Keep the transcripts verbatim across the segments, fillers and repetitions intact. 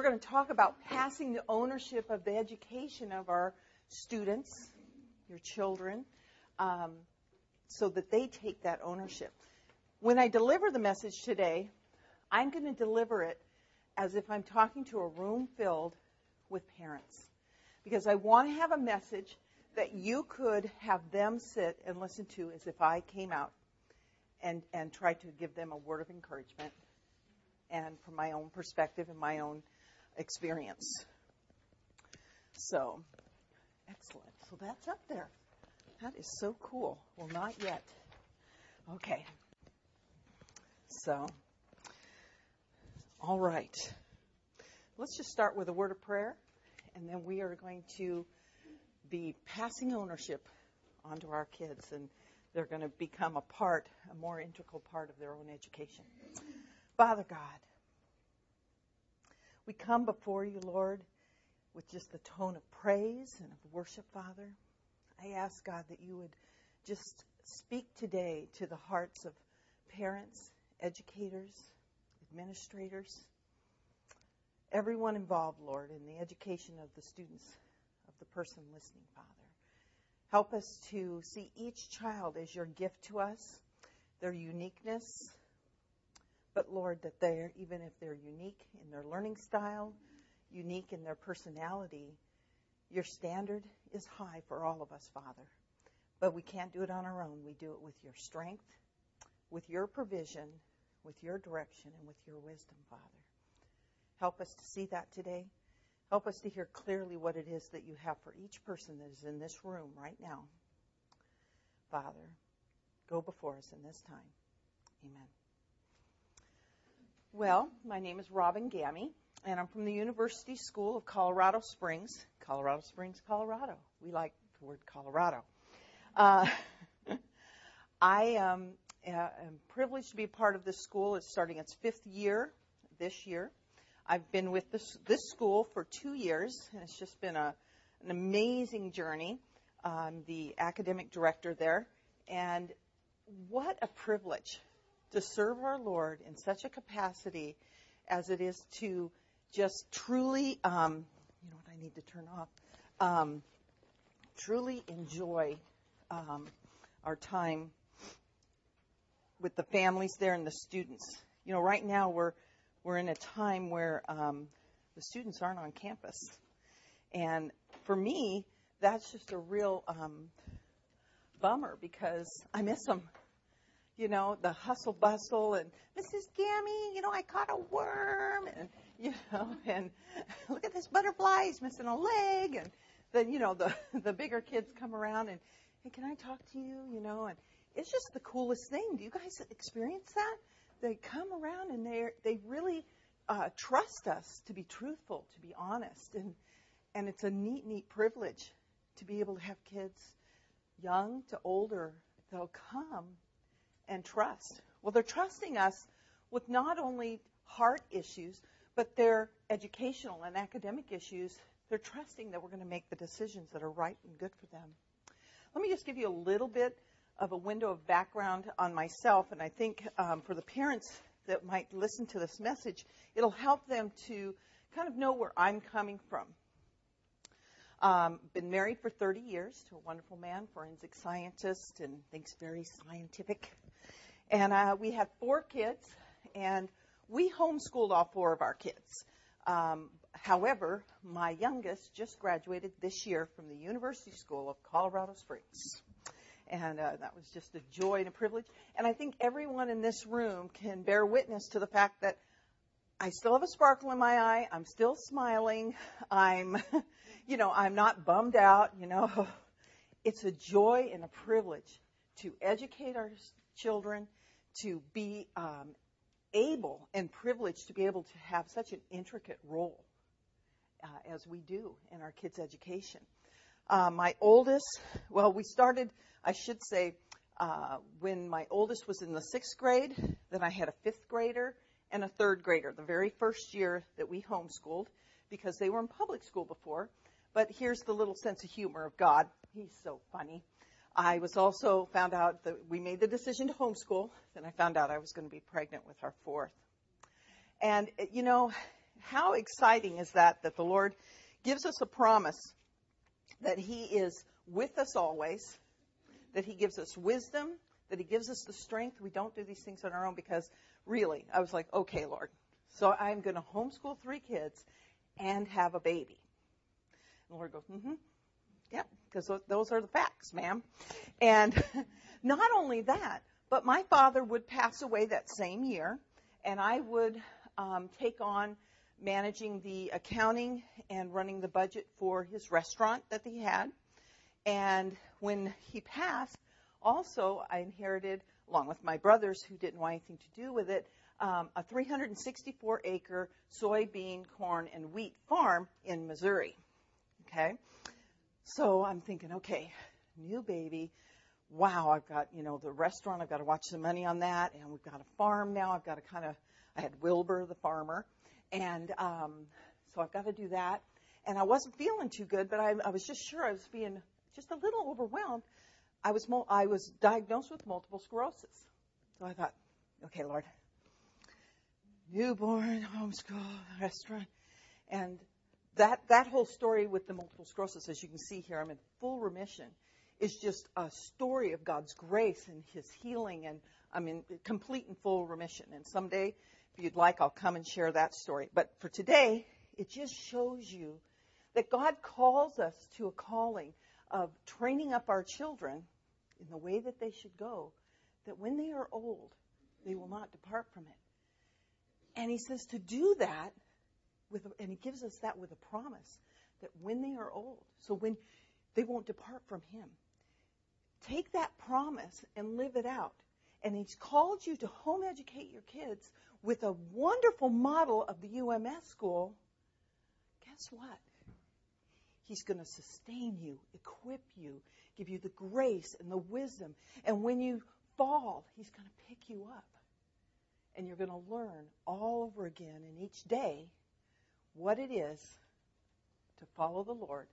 We're going to talk about passing the ownership of the education of our students, your children, um, so that they take that ownership. When I deliver the message today, I'm going to deliver it as if I'm talking to a room filled with parents, because I want to have a message that you could have them sit and listen to as if I came out and, and tried to give them a word of encouragement and from my own perspective and my own experience. So, excellent. So that's up there. That is so cool. Well, not yet. Okay. So, all right. Let's just start with a word of prayer, and then we are going to be passing ownership onto our kids, and they're going to become a part, a more integral part of their own education. Father God, we come before you, Lord, with just the tone of praise and of worship, Father. I ask, God, that you would just speak today to the hearts of parents, educators, administrators, everyone involved, Lord, in the education of the students, of the person listening, Father. Help us to see each child as your gift to us, their uniqueness, but, Lord, that they're, even if they're unique in their learning style, unique in their personality, your standard is high for all of us, Father. But we can't do it on our own. We do it with your strength, with your provision, with your direction, and with your wisdom, Father. Help us to see that today. Help us to hear clearly what it is that you have for each person that is in this room right now. Father, go before us in this time. Amen. Well, my name is Robin Gammy, and I'm from the University School of Colorado Springs. Colorado Springs, Colorado. We like the word Colorado. Uh, I am, uh, am privileged to be a part of this school. It's starting its fifth year this year. I've been with this, this school for two years, and it's just been a, an amazing journey. I'm the academic director there, and what a privilege to serve our Lord in such a capacity as it is to just truly, um, you know what I need to turn off, um, truly enjoy um, our time with the families there and the students. You know, right now we're We're in a time where um, the students aren't on campus. And for me, that's just a real um, bummer because I miss them. You know, the hustle bustle and Missus Gammy, you know, I caught a worm and, you know, and look at this butterfly, he's missing a leg. And then, you know, the, the bigger kids come around and, hey, can I talk to you? You know, and it's just the coolest thing. Do you guys experience that? They come around and they they really uh, trust us to be truthful, to be honest, and and it's a neat, neat privilege to be able to have kids, young to older, they'll come and trust. Well, they're trusting us with not only heart issues, but their educational and academic issues. They're trusting that we're going to make the decisions that are right and good for them. Let me just give you a little bit of a window of background on myself, and I think um, for the parents that might listen to this message, it'll help them to kind of know where I'm coming from. Um, been married for thirty years to a wonderful man, forensic scientist, and thinks very scientific. And uh, we had four kids, and we homeschooled all four of our kids. Um, however, my youngest just graduated this year from the University School of Colorado Springs. And uh, that was just a joy and a privilege. And I think everyone in this room can bear witness to the fact that I still have a sparkle in my eye. I'm still smiling. I'm, you know, I'm not bummed out, you know. It's a joy and a privilege to educate our children, to be um, able and privileged to be able to have such an intricate role uh, as we do in our kids' education. Uh, my oldest, well, we started... I should say, uh, when my oldest was in the sixth grade, then I had a fifth grader and a third grader, the very first year that we homeschooled, because they were in public school before. But here's the little sense of humor of God. He's so funny. I was also found out that we made the decision to homeschool. Then I found out I was going to be pregnant with our fourth. And, you know, How exciting is that, that the Lord gives us a promise that he is with us always, that he gives us wisdom, that he gives us the strength. We don't do these things on our own because, really, I was like, okay, Lord, so I'm going to homeschool three kids and have a baby. And the Lord goes, mm-hmm, yeah, because those are the facts, ma'am. And not only that, but my father would pass away that same year, and I would um, take on managing the accounting and running the budget for his restaurant that he had. And when he passed, also I inherited, along with my brothers who didn't want anything to do with it, um, a three hundred sixty-four acre soybean, corn, and wheat farm in Missouri. Okay? So I'm thinking, okay, new baby. Wow, I've got, you know, the restaurant. I've got to watch the money on that. And we've got a farm now. I've got to kind of, I had Wilbur, the farmer. And um, so I've got to do that. And I wasn't feeling too good, but I, I was just sure I was being just a little overwhelmed. I was mul- I was diagnosed with multiple sclerosis. So I thought, okay, Lord, newborn, homeschool, restaurant. And that, that whole story with the multiple sclerosis, as you can see here, I'm in full remission, is just a story of God's grace and his healing, and I'm in complete and full remission. And someday, if you'd like, I'll come and share that story. But for today, it just shows you that God calls us to a calling of training up our children in the way that they should go, that when they are old, they will not depart from it. And he says to do that, with, and he gives us that with a promise, that when they are old, so when they won't depart from him. Take that promise and live it out. And he's called you to home educate your kids with a wonderful model of the U M S school. Guess what? He's going to sustain you, equip you, give you the grace and the wisdom. And when you fall, he's going to pick you up. And you're going to learn all over again in each day what it is to follow the Lord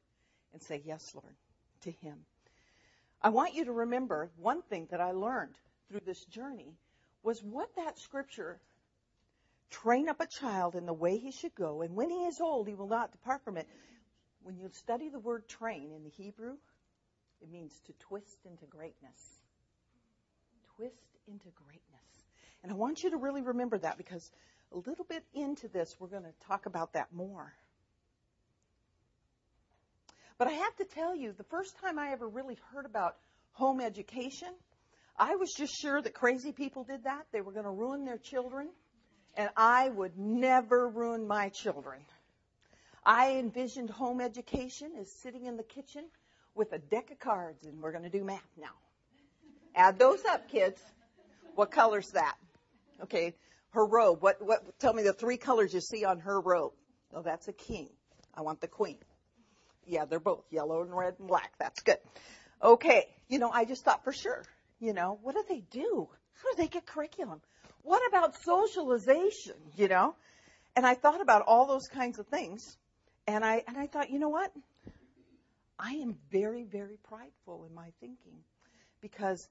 and say, yes, Lord, to him. I want you to remember one thing that I learned through this journey was what that scripture, train up a child in the way he should go, and when he is old, he will not depart from it. When you study the word train in the Hebrew, it means to twist into greatness. Twist into greatness. And I want you to really remember that, because a little bit into this, we're going to talk about that more. But I have to tell you, the first time I ever really heard about home education, I was just sure that crazy people did that. They were going to ruin their children. And I would never ruin my children. I envisioned home education as sitting in the kitchen with a deck of cards, and we're going to do math now. Add those up, kids. What color's that? Okay, her robe. What? What? Tell me the three colors you see on her robe. Oh, that's a king. I want the queen. Yeah, they're both yellow and red and black. That's good. Okay. You know, I just thought for sure, you know, what do they do? How do they get curriculum? What about socialization, you know? And I thought about all those kinds of things. And I and I thought, you know what? I am very, very prideful in my thinking, because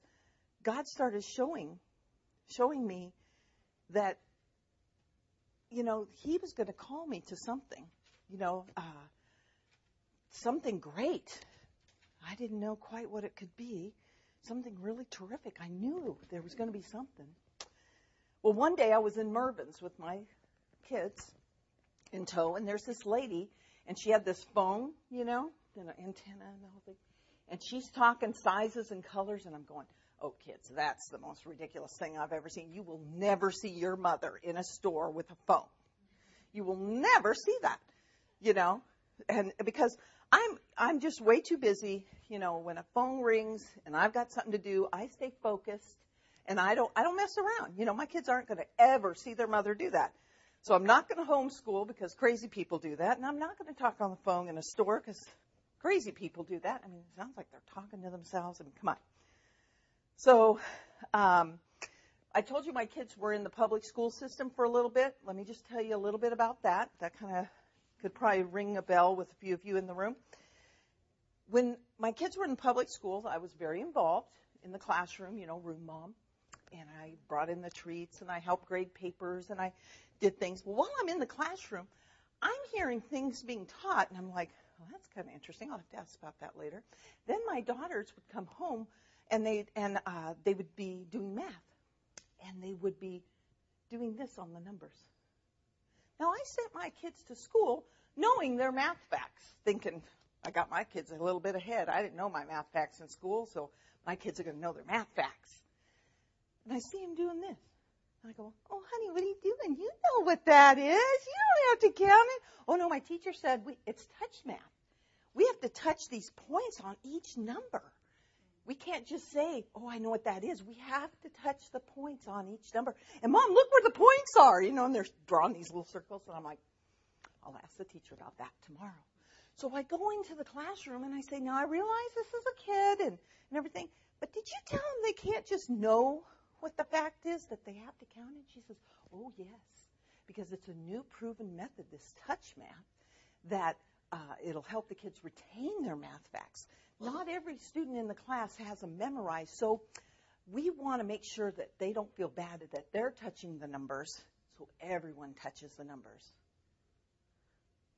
God started showing, showing me that, you know, he was going to call me to something, you know, uh, something great. I didn't know quite what it could be. Something really terrific. I knew there was going to be something. Well, one day I was in Mervyn's with my kids in tow, and there's this lady, and she had this phone, you know, and an antenna and the whole thing. And she's talking sizes and colors, and I'm going, oh, kids, that's the most ridiculous thing I've ever seen. You will never see your mother in a store with a phone. You will never see that, you know, and because I'm I'm just way too busy, you know, when a phone rings and I've got something to do, I stay focused, and I don't I don't mess around. You know, my kids aren't going to ever see their mother do that. So I'm not going to homeschool because crazy people do that, and I'm not going to talk on the phone in a store because crazy people do that. I mean, it sounds like they're talking to themselves. I mean, come on. So um, I told you my kids were in the public school system for a little bit. Let me just tell you a little bit about that. That kind of could probably ring a bell with a few of you in the room. When my kids were in public schools, I was very involved in the classroom, you know, room mom. And I brought in the treats, and I helped grade papers, and I did things. Well, while I'm in the classroom, I'm hearing things being taught, and I'm like, well, that's kind of interesting. I'll have to ask about that later. Then my daughters would come home, and they and uh, they would be doing math, and they would be doing this on the numbers. Now, I sent my kids to school knowing their math facts, thinking I got my kids a little bit ahead. I didn't know my math facts in school, so my kids are going to know their math facts. And I see him doing this. And I go, oh, honey, what are you doing? You know what that is. You don't have to count it. Oh, no, my teacher said we, it's touch math. We have to touch these points on each number. We can't just say, oh, I know what that is. We have to touch the points on each number. And, Mom, look where the points are. You know, and they're drawing these little circles. And I'm like, I'll ask the teacher about that tomorrow. So I go into the classroom, and I say, now, I realize this is a kid and, and everything, but did you tell them they can't just know what the fact is, that they have to count it? She says, oh, yes, because it's a new proven method, this touch math, that uh, it'll help the kids retain their math facts. Not every student in the class has them memorized, so we want to make sure that they don't feel bad that they're touching the numbers, so everyone touches the numbers.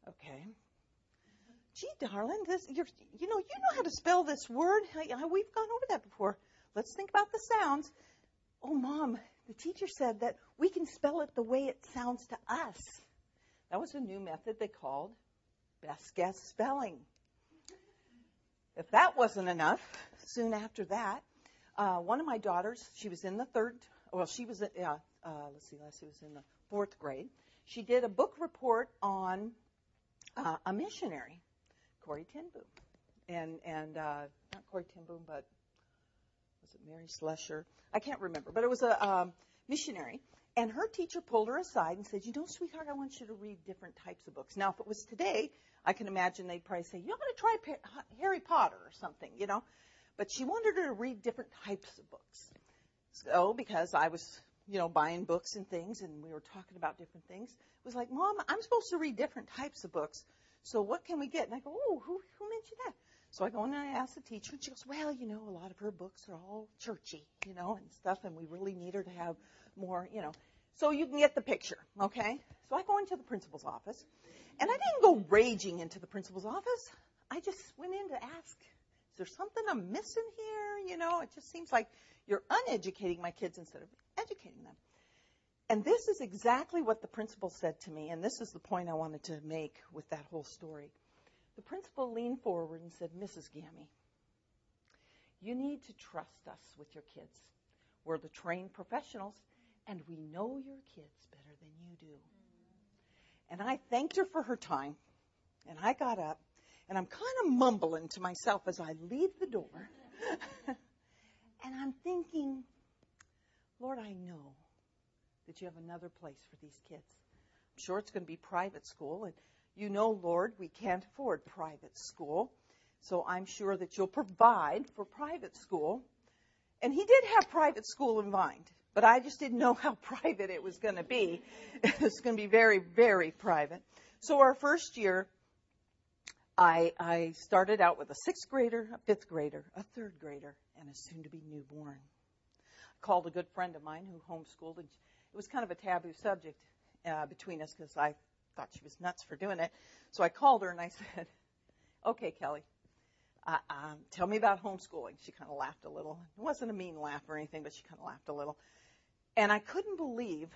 Okay. Gee, darling, this, you're, you know, you know how to spell this word. I, I, we've gone over that before. Let's think about the sounds. Oh, Mom, the teacher said that we can spell it the way it sounds to us. That was a new method they called best guess spelling. If that wasn't enough, soon after that, uh, one of my daughters, she was in the third, well, she was, uh, uh, let's see, Leslie was in the fourth grade. She did a book report on uh, a missionary. Corrie Ten Boom, and and uh, not Corrie Ten Boom, but was it Mary Slesher? I can't remember, but it was a um, missionary, and her teacher pulled her aside and said, you know, sweetheart, I want you to read different types of books. Now, if it was today, I can imagine they'd probably say, you ought to try pa- Harry Potter or something, you know, but she wanted her to read different types of books. So because I was, you know, buying books and things, and we were talking about different things, it was like, Mom, I'm supposed to read different types of books. So what can we get? And I go, oh, who, who mentioned that? So I go in and I ask the teacher, and she goes, well, you know, a lot of her books are all churchy, you know, and stuff, and we really need her to have more, you know. So you can get the picture, okay? So I go into the principal's office, and I didn't go raging into the principal's office. I just went in to ask, is there something I'm missing here? You know, it just seems like you're uneducating my kids instead of educating them. And this is exactly what the principal said to me, and this is the point I wanted to make with that whole story. The principal leaned forward and said, Missus Gammy, you need to trust us with your kids. We're the trained professionals, and we know your kids better than you do. And I thanked her for her time, and I got up, and I'm kind of mumbling to myself as I leave the door. And I'm thinking, Lord, I know that you have another place for these kids. I'm sure it's going to be private school, and you know, Lord, we can't afford private school, so I'm sure that you'll provide for private school. And he did have private school in mind, but I just didn't know how private it was going to be. It's going to be very, very private. So our first year, I, I started out with a sixth grader, a fifth grader, a third grader, and a soon-to-be newborn. I called a good friend of mine who homeschooled, and it was kind of a taboo subject uh, between us because I thought she was nuts for doing it. So I called her and I said, okay, Kelly, uh, um, tell me about homeschooling. She kind of laughed a little. It wasn't a mean laugh or anything, but she kind of laughed a little. And I couldn't believe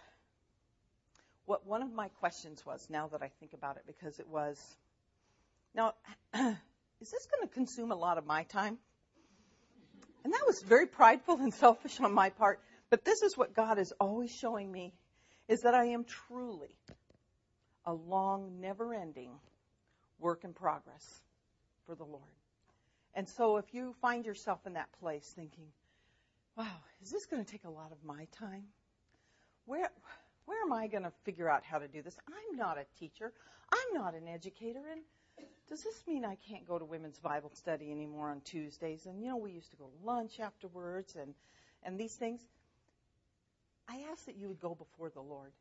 what one of my questions was now that I think about it, because it was, now, is this going to consume a lot of my time? And that was very prideful and selfish on my part. But this is what God is always showing me, is that I am truly a long, never-ending work in progress for the Lord. And so if you find yourself in that place thinking, wow, is this going to take a lot of my time? Where, where am I going to figure out how to do this? I'm not a teacher. I'm not an educator. And does this mean I can't go to women's Bible study anymore on Tuesdays? And, you know, we used to go to lunch afterwards and, and these things. I ask that you would go before the Lord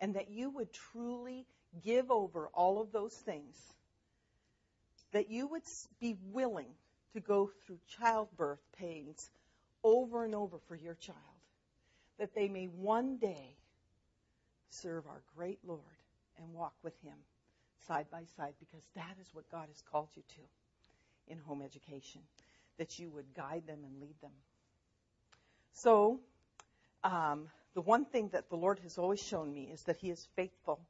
and that you would truly give over all of those things, that you would be willing to go through childbirth pains over and over for your child, that they may one day serve our great Lord and walk with him side by side, because that is what God has called you to in home education, that you would guide them and lead them. So um, the one thing that the Lord has always shown me is that he is faithful.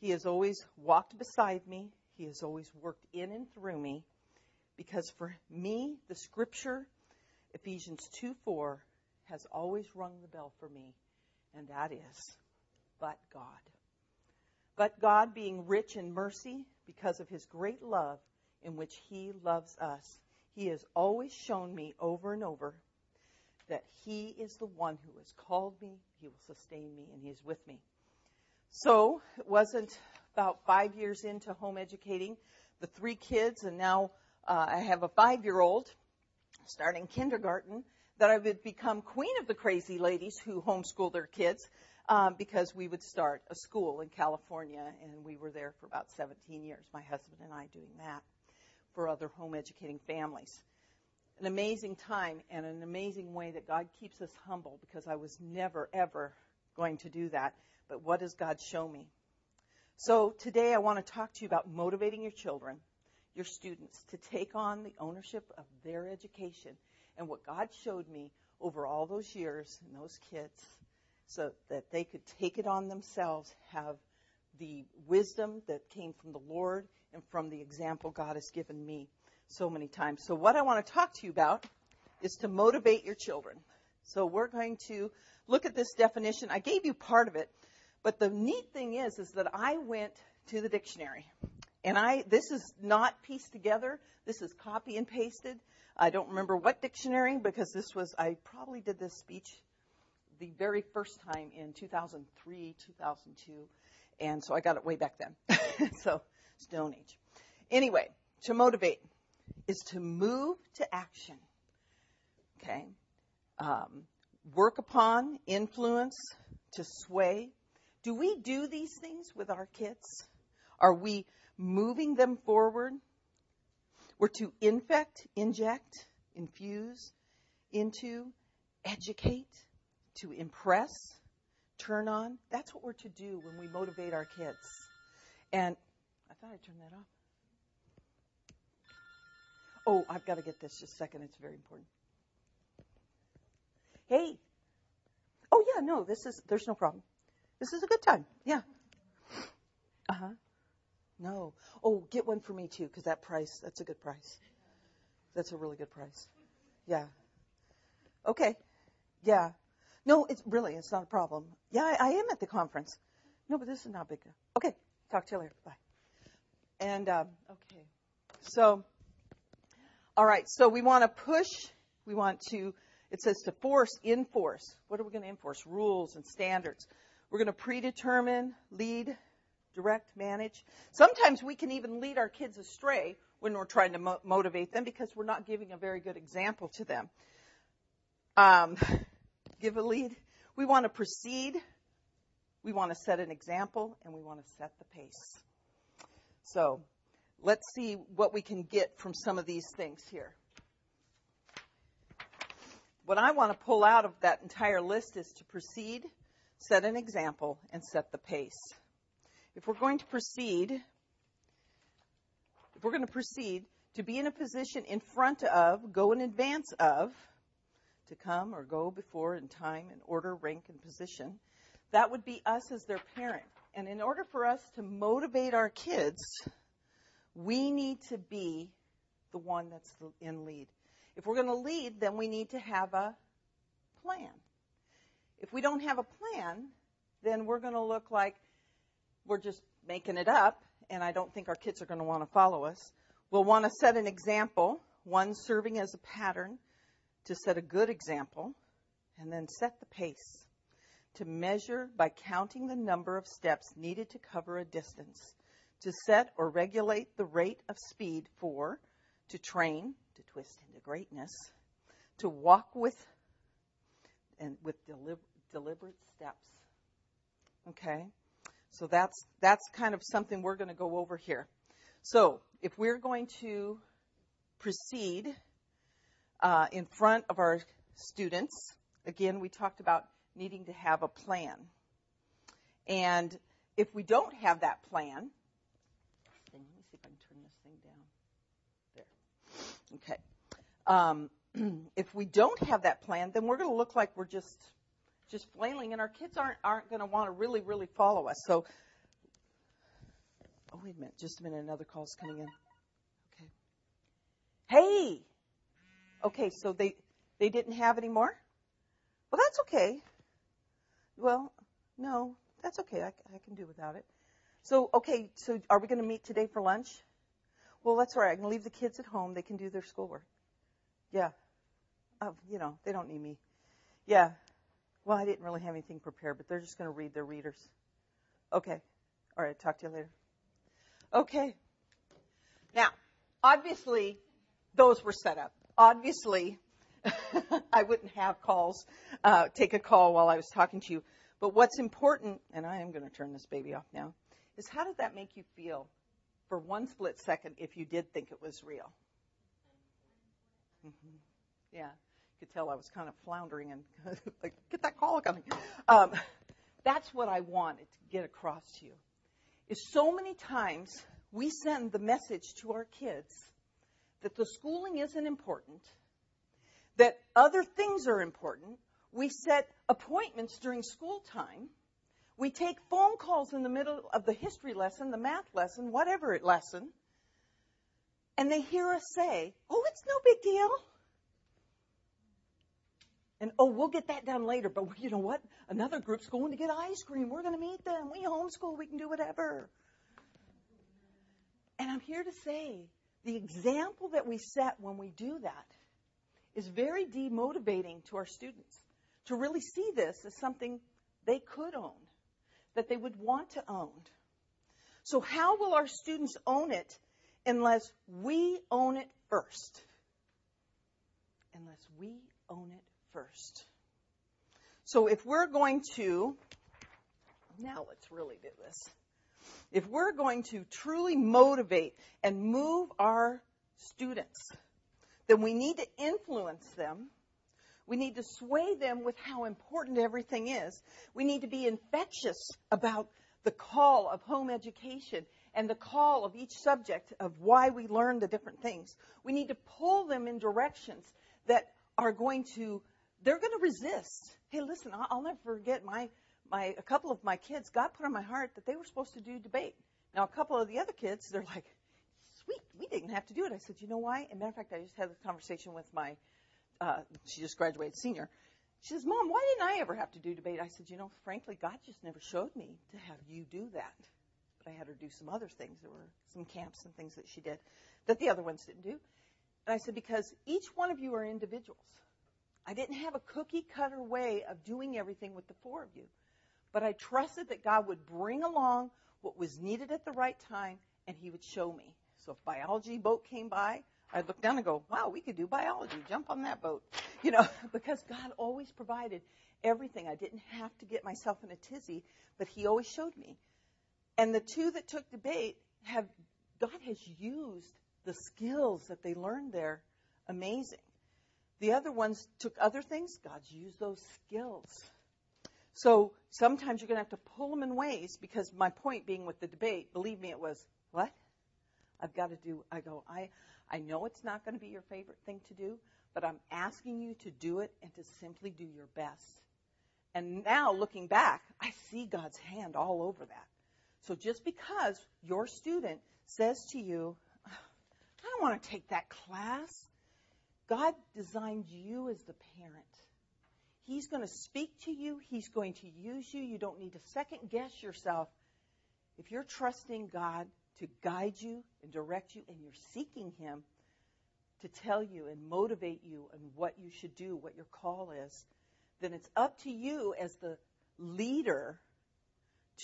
He has always walked beside me. He has always worked in and through me, because for me, the scripture, Ephesians two four, has always rung the bell for me, and that is, but God. But God, being rich in mercy because of his great love in which he loves us, he has always shown me over and over that he is the one who has called me, he will sustain me, and he is with me. So it wasn't about five years into home educating the three kids, and now uh, I have a five-year-old starting kindergarten, that I would become queen of the crazy ladies who homeschool their kids, um, because we would start a school in California, and we were there for about seventeen years, my husband and I doing that for other home educating families. An amazing time and an amazing way that God keeps us humble, because I was never, ever going to do that. But what does God show me? So today I want to talk to you about motivating your children, your students, to take on the ownership of their education and what God showed me over all those years and those kids, so that they could take it on themselves, have the wisdom that came from the Lord and from the example God has given me so many times. So what I want to talk to you about is to motivate your children. So we're going to look at this definition. I gave you part of it, but the neat thing is, is that I went to the dictionary. And I, this is not pieced together. This is copy and pasted. I don't remember what dictionary, because this was, I probably did this speech the very first time in two thousand three, two thousand two. And so I got it way back then. So Stone Age. Anyway, to motivate is to move to action. Okay. Um, work upon, influence, to sway. Do we do these things with our kids? Are we moving them forward? We're to infect, inject, infuse, into, educate, to impress, turn on. That's what we're to do when we motivate our kids. And I thought I turned that off. Oh, I've got to get this just a second. It's very important. Hey. Oh, yeah, no, this is, there's no problem. This is a good time. Yeah. Uh-huh. No. Oh, get one for me, too, because that price, that's a good price. That's a really good price. Yeah. Okay. Yeah. No, it's really, it's not a problem. Yeah, I, I am at the conference. No, but this is not big. Okay. Talk to you later. Bye. And, um, okay. So, all right. So we want to push. We want to, it says to force, enforce. What are we going to enforce? Rules and standards. We're going to predetermine, lead, direct, manage. Sometimes we can even lead our kids astray when we're trying to mo- motivate them, because we're not giving a very good example to them. Um, give a lead. We want to proceed. We want to set an example, and we want to set the pace. So let's see what we can get from some of these things here. What I want to pull out of that entire list is to proceed, set an example, and set the pace. If we're going to proceed, if we're going to proceed to be in a position in front of, go in advance of, to come or go before in time and order, rank, and position, that would be us as their parent. And in order for us to motivate our kids, we need to be the one that's in lead. If we're going to lead, then we need to have a plan. If we don't have a plan, then we're going to look like we're just making it up, and I don't think our kids are going to want to follow us. We'll want to set an example, one serving as a pattern to set a good example, and then set the pace, to measure by counting the number of steps needed to cover a distance, to set or regulate the rate of speed for, to train, to twist into greatness, to walk with, and with deliber- deliberate steps. Okay? So that's that's kind of something we're going to go over here. So if we're going to proceed uh, in front of our students, again, we talked about needing to have a plan. And if we don't have that plan, something. Let me see if I can turn this thing down. There. Okay. Um, if we don't have that plan, then we're going to look like we're just just flailing, and our kids aren't aren't going to want to really, really follow us. So, oh, wait a minute. Just a minute. Another call's coming in. Okay. Hey. Okay, so they, they didn't have any more? Well, that's okay. Well, no, that's okay. I, I can do without it. So, okay, so are we going to meet today for lunch? Well, that's all right. I can leave the kids at home. They can do their schoolwork. Yeah. Oh, you know, they don't need me. Yeah. Well, I didn't really have anything prepared, but they're just going to read their readers. Okay. All right, talk to you later. Okay. Now, obviously, those were set up. Obviously, I wouldn't have calls, uh, take a call while I was talking to you. But what's important, and I am going to turn this baby off now, is how did that make you feel for one split second if you did think it was real? Mm-hmm. Yeah, you could tell I was kind of floundering and like, get that call coming. Um, that's what I wanted to get across to you, is so many times we send the message to our kids that the schooling isn't important, that other things are important. We set appointments during school time. We take phone calls in the middle of the history lesson, the math lesson, whatever it lesson, and they hear us say, oh, it's no big deal. And, oh, we'll get that done later, but you know what? Another group's going to get ice cream. We're going to meet them. We homeschool. We can do whatever. And I'm here to say, the example that we set when we do that is very demotivating to our students, to really see this as something they could own, that they would want to own. So how will our students own it unless we own it first? Unless we own it first. So if we're going to, now let's really do this. If we're going to truly motivate and move our students, then we need to influence them. We need to sway them with how important everything is. We need to be infectious about the call of home education and the call of each subject of why we learn the different things. We need to pull them in directions that are going to, they're going to resist. Hey, listen, I'll never forget my My, a couple of my kids, God put on my heart that they were supposed to do debate. Now, a couple of the other kids, they're like, sweet, we didn't have to do it. I said, you know why? As a matter of fact, I just had this conversation with my, uh, she just graduated senior. She says, Mom, why didn't I ever have to do debate? I said, you know, frankly, God just never showed me to have you do that. But I had her do some other things. There were some camps and things that she did that the other ones didn't do. And I said, because each one of you are individuals. I didn't have a cookie-cutter way of doing everything with the four of you. But I trusted that God would bring along what was needed at the right time, and he would show me. So if biology boat came by, I'd look down and go, wow, we could do biology. Jump on that boat. You know, because God always provided everything. I didn't have to get myself in a tizzy, but he always showed me. And the two that took debate, have God has used the skills that they learned there. Amazing. The other ones took other things. God's used those skills. So sometimes you're going to have to pull them in ways, because my point being with the debate, believe me, it was, what? I've got to do, I go, I, I know it's not going to be your favorite thing to do, but I'm asking you to do it and to simply do your best. And now looking back, I see God's hand all over that. So just because your student says to you, I don't want to take that class, God designed you as the parent. He's going to speak to you. He's going to use you. You don't need to second guess yourself. If you're trusting God to guide you and direct you, and you're seeking him to tell you and motivate you on what you should do, what your call is, then it's up to you as the leader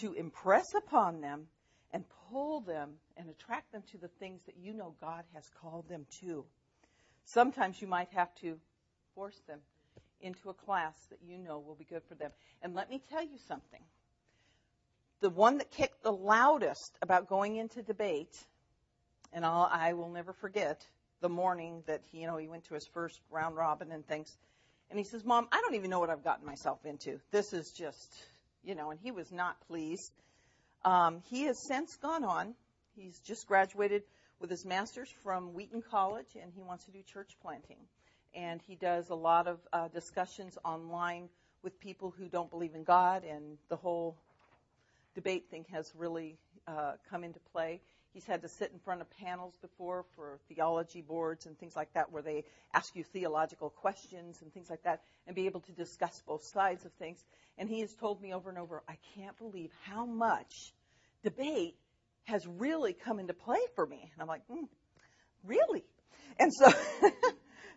to impress upon them and pull them and attract them to the things that you know God has called them to. Sometimes you might have to force them into a class that you know will be good for them. And let me tell you something. The one that kicked the loudest about going into debate, and I'll, I will never forget the morning that he, you know, he went to his first round robin and things, and he says, Mom, I don't even know what I've gotten myself into. This is just, you know, and he was not pleased. Um, he has since gone on. He's just graduated with his master's from Wheaton College, and he wants to do church planting. And he does a lot of uh, discussions online with people who don't believe in God, and the whole debate thing has really uh, come into play. He's had to sit in front of panels before for theology boards and things like that, where they ask you theological questions and things like that, and be able to discuss both sides of things. And he has told me over and over, I can't believe how much debate has really come into play for me. And I'm like, mm, really? And so,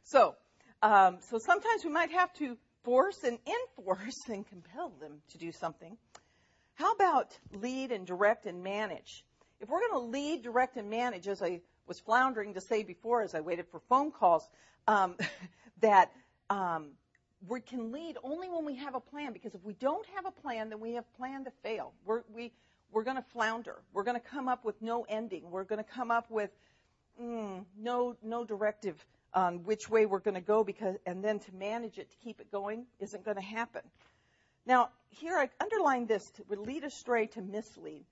so, um, so sometimes we might have to force and enforce and compel them to do something. How about lead and direct and manage? If we're going to lead, direct, and manage, as I was floundering to say before as I waited for phone calls, um, that um, we can lead only when we have a plan, because if we don't have a plan, then we have planned to fail. We're, we, we're going to flounder. We're going to come up with no ending. We're going to come up with mm, no no directive on which way we're going to go, because, and then to manage it, to keep it going, isn't going to happen. Now, here I underline this, to lead astray, to mislead.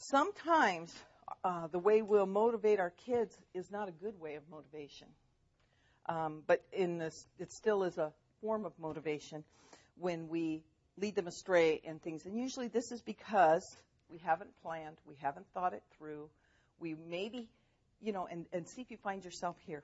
Sometimes uh, the way we'll motivate our kids is not a good way of motivation, um, but in this, it still is a form of motivation when we lead them astray and things. And usually this is because we haven't planned, we haven't thought it through. We maybe, you know, and, and see if you find yourself here.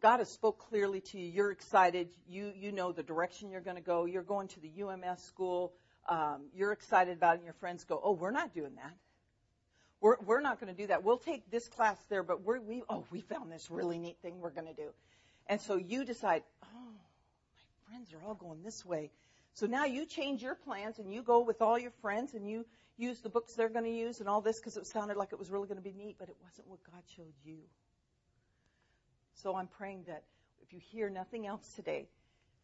God has spoke clearly to you. You're excited. You you know the direction you're going to go. You're going to the U M S school. Um, you're excited about it, and your friends go, oh, we're not doing that. We're we're not going to do that. We'll take this class there, but we're, we, oh, we found this really neat thing we're going to do. And so you decide, oh, my friends are all going this way. So now you change your plans, and you go with all your friends, and you use the books they're going to use and all this, because it sounded like it was really going to be neat, but it wasn't what God showed you. So I'm praying that if you hear nothing else today,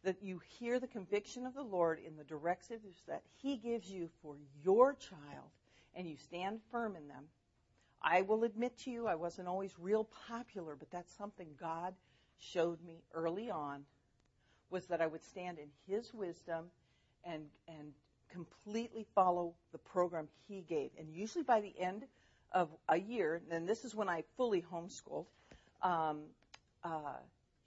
that you hear the conviction of the Lord in the directives that he gives you for your child, and you stand firm in them. I will admit to you, I wasn't always real popular, but that's something God showed me early on, was that I would stand in his wisdom and and completely follow the program he gave. And usually by the end of a year, and this is when I fully homeschooled, um, uh,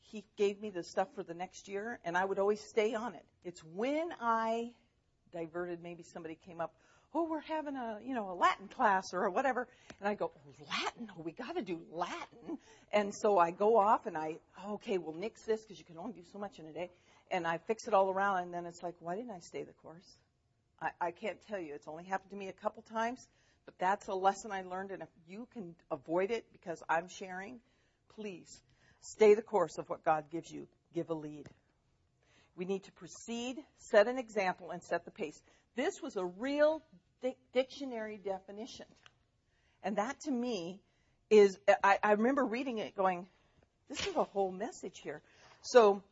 he gave me the stuff for the next year, and I would always stay on it. It's when I diverted, maybe somebody came up, oh, we're having a, you know, a Latin class or whatever. And I go, oh, Latin, oh, we got to do Latin. And so I go off and I, okay, we'll nix this because you can only do so much in a day. And I fix it all around, and then it's like, why didn't I stay the course? I, I can't tell you. It's only happened to me a couple times, but that's a lesson I learned. And if you can avoid it because I'm sharing, please. Stay the course of what God gives you. Give a lead. We need to proceed, set an example, and set the pace. This was a real dic- dictionary definition. And that, to me, is, I, I remember reading it going, this is a whole message here. So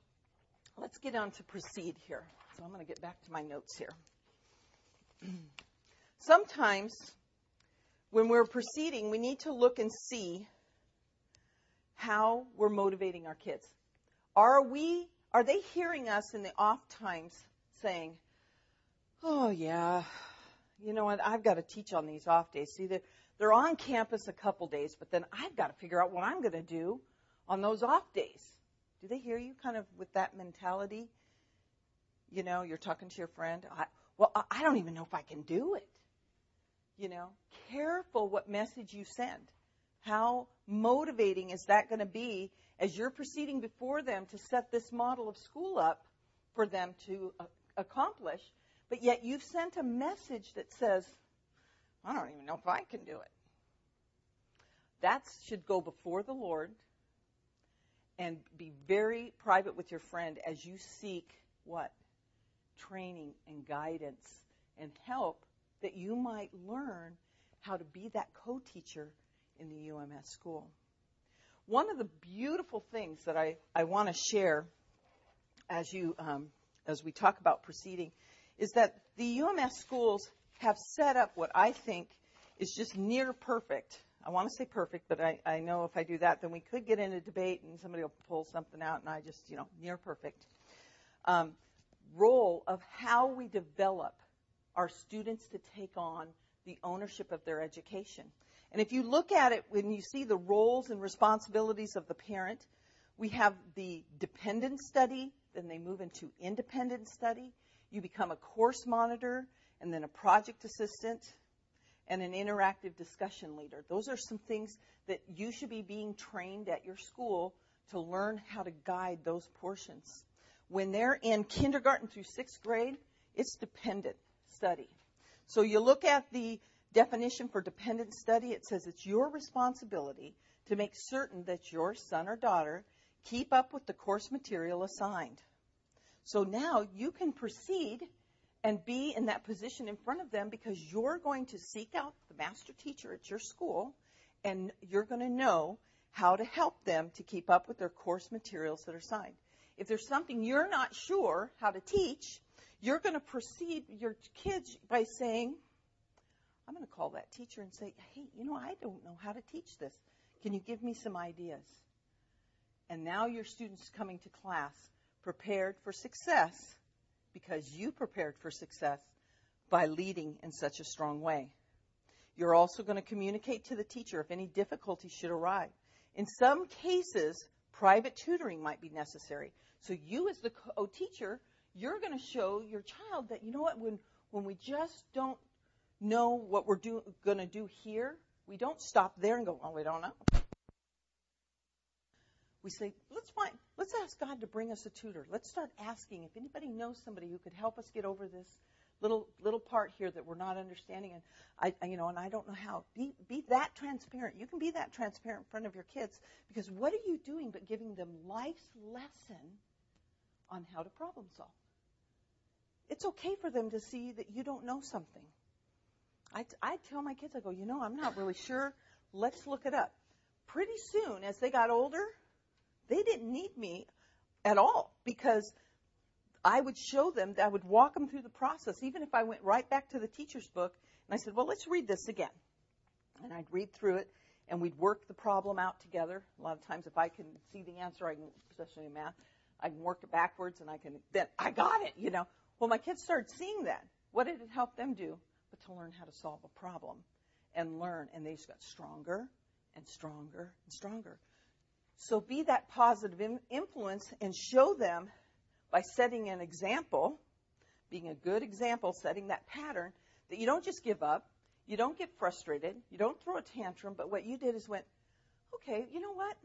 let's get on to proceed here. So I'm going to get back to my notes here. Sometimes when we're proceeding, we need to look and see how we're motivating our kids. Are we, are they hearing us in the off times saying, oh yeah, you know what, I've got to teach on these off days. See, they're, they're on campus a couple days, but then I've got to figure out what I'm going to do on those off days. Do they hear you kind of with that mentality? You know, you're talking to your friend, I, well, I don't even know if I can do it. You know, careful what message you send. How motivating is that going to be as you're proceeding before them to set this model of school up for them to uh, accomplish, but yet you've sent a message that says, I don't even know if I can do it. That should go before the Lord, and be very private with your friend as you seek what? Training and guidance and help, that you might learn how to be that co-teacher in the U M S school. One of the beautiful things that I, I want to share as you um, as we talk about proceeding is that the U M S schools have set up what I think is just near perfect. I want to say perfect, but I, I know if I do that, then we could get into debate and somebody will pull something out, and I just, you know, near perfect um, role of how we develop our students to take on the ownership of their education. And if you look at it, when you see the roles and responsibilities of the parent, we have the dependent study, then they move into independent study. You become a course monitor, and then a project assistant, and an interactive discussion leader. Those are some things that you should be being trained at your school to learn how to guide those portions. When they're in kindergarten through sixth grade, it's dependent study. So you look at the definition for dependent study, it says it's your responsibility to make certain that your son or daughter keep up with the course material assigned. So now you can proceed and be in that position in front of them because you're going to seek out the master teacher at your school, and you're going to know how to help them to keep up with their course materials that are assigned. If there's something you're not sure how to teach, you're going to proceed your kids by saying, I'm going to call that teacher and say, hey, you know, I don't know how to teach this. Can you give me some ideas? And now your student's coming to class prepared for success because you prepared for success by leading in such a strong way. You're also going to communicate to the teacher if any difficulty should arise. In some cases, private tutoring might be necessary. So you as the co-teacher, you're going to show your child that, you know what, when, when we just don't know what we're do, going to do here, we don't stop there and go, oh, we don't know. We say, let's find, let's ask God to bring us a tutor. Let's start asking if anybody knows somebody who could help us get over this little little part here that we're not understanding. And I, you know, and I don't know how. Be be that transparent. You can be that transparent in front of your kids because what are you doing but giving them life's lesson on how to problem solve? It's okay for them to see that you don't know something. I, I tell my kids, I go, you know, I'm not really sure. Let's look it up. Pretty soon, as they got older, they didn't need me at all because I would show them, I would walk them through the process, even if I went right back to the teacher's book, and I said, well, let's read this again. And I'd read through it, and we'd work the problem out together. A lot of times, if I can see the answer, I can, especially in math, I can work it backwards, and I can, then I got it, you know. Well, my kids started seeing that. What did it help them do? But to learn how to solve a problem and learn, and they just got stronger and stronger and stronger. So be that positive influence and show them by setting an example, being a good example, setting that pattern, that you don't just give up, you don't get frustrated, you don't throw a tantrum, but what you did is went, okay, you know what?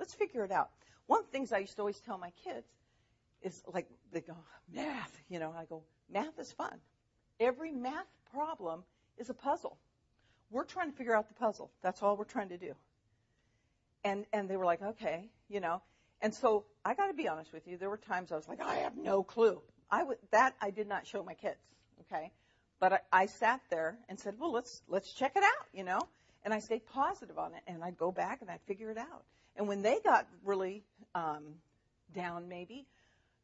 Let's figure it out. One of the things I used to always tell my kids is, like, they go, math, you know, I go, math is fun. Every math problem is a puzzle. We're trying to figure out the puzzle. That's all we're trying to do. And and they were like, okay, you know. And so I got to be honest with you. There were times I was like, I have no clue. I would, that I did not show my kids, okay. But I, I sat there and said, well, let's let's check it out, you know. And I stayed positive on it, and I'd go back and I'd figure it out. And when they got really um, down, maybe,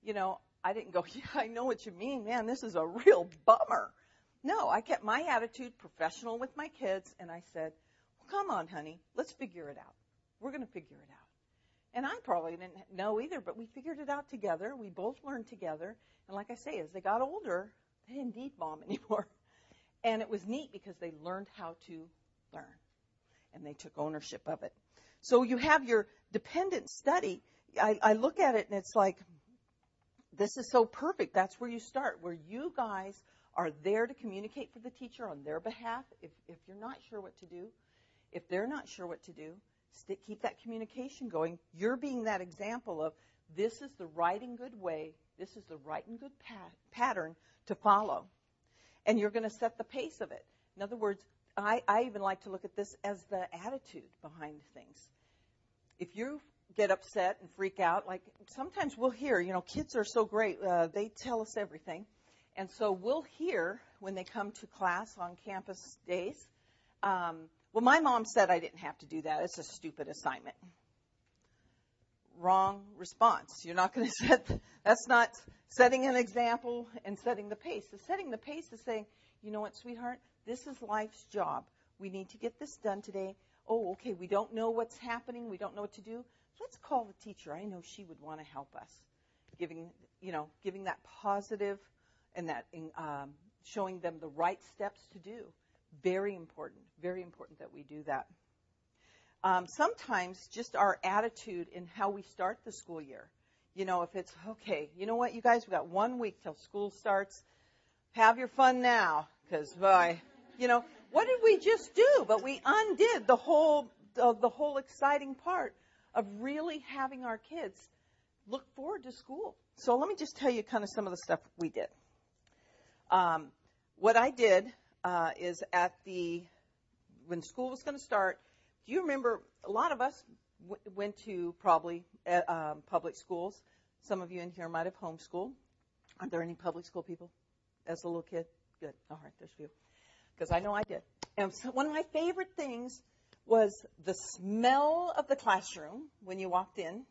you know, I didn't go, yeah, I know what you mean, man. This is a real bummer. No, I kept my attitude professional with my kids, and I said, well, come on, honey, let's figure it out. We're going to figure it out. And I probably didn't know either, but we figured it out together. We both learned together. And like I say, as they got older, they didn't need mom anymore. And it was neat because they learned how to learn, and they took ownership of it. So you have your dependent study. I, I look at it, and it's like, this is so perfect. That's where you start, where you guys are there to communicate for the teacher on their behalf. If, if you're not sure what to do, if they're not sure what to do, Stick, keep that communication going. You're being that example of this is the right and good way. This is the right and good pat- pattern to follow. And you're going to set the pace of it. In other words, I, I even like to look at this as the attitude behind things. If you get upset and freak out, like sometimes we'll hear, you know, kids are so great. Uh, they tell us everything. And so we'll hear when they come to class on campus days, um, well, my mom said I didn't have to do that. It's a stupid assignment. Wrong response. You're not going to set, that's not setting an example and setting the pace. The setting the pace is saying, you know what, sweetheart, this is life's job. We need to get this done today. Oh, okay, we don't know what's happening. We don't know what to do. Let's call the teacher. I know she would want to help us. Giving, you know, giving that positive and that um, showing them the right steps to do. Very important, very important that we do that. Um, sometimes just our attitude in how we start the school year. You know, if it's, okay, you know what, you guys, we've got one week till school starts. Have your fun now, because, boy, you know, what did we just do? But we undid the whole uh, the whole exciting part of really having our kids look forward to school. So let me just tell you kind of some of the stuff we did. Um, what I did uh, is at the, when school was going to start, do you remember, a lot of us w- went to probably uh, um, public schools. Some of you in here might have homeschooled. Are there any public school people? As a little kid? Good. All right, there's a few. Because I know I did. And so one of my favorite things was the smell of the classroom when you walked in.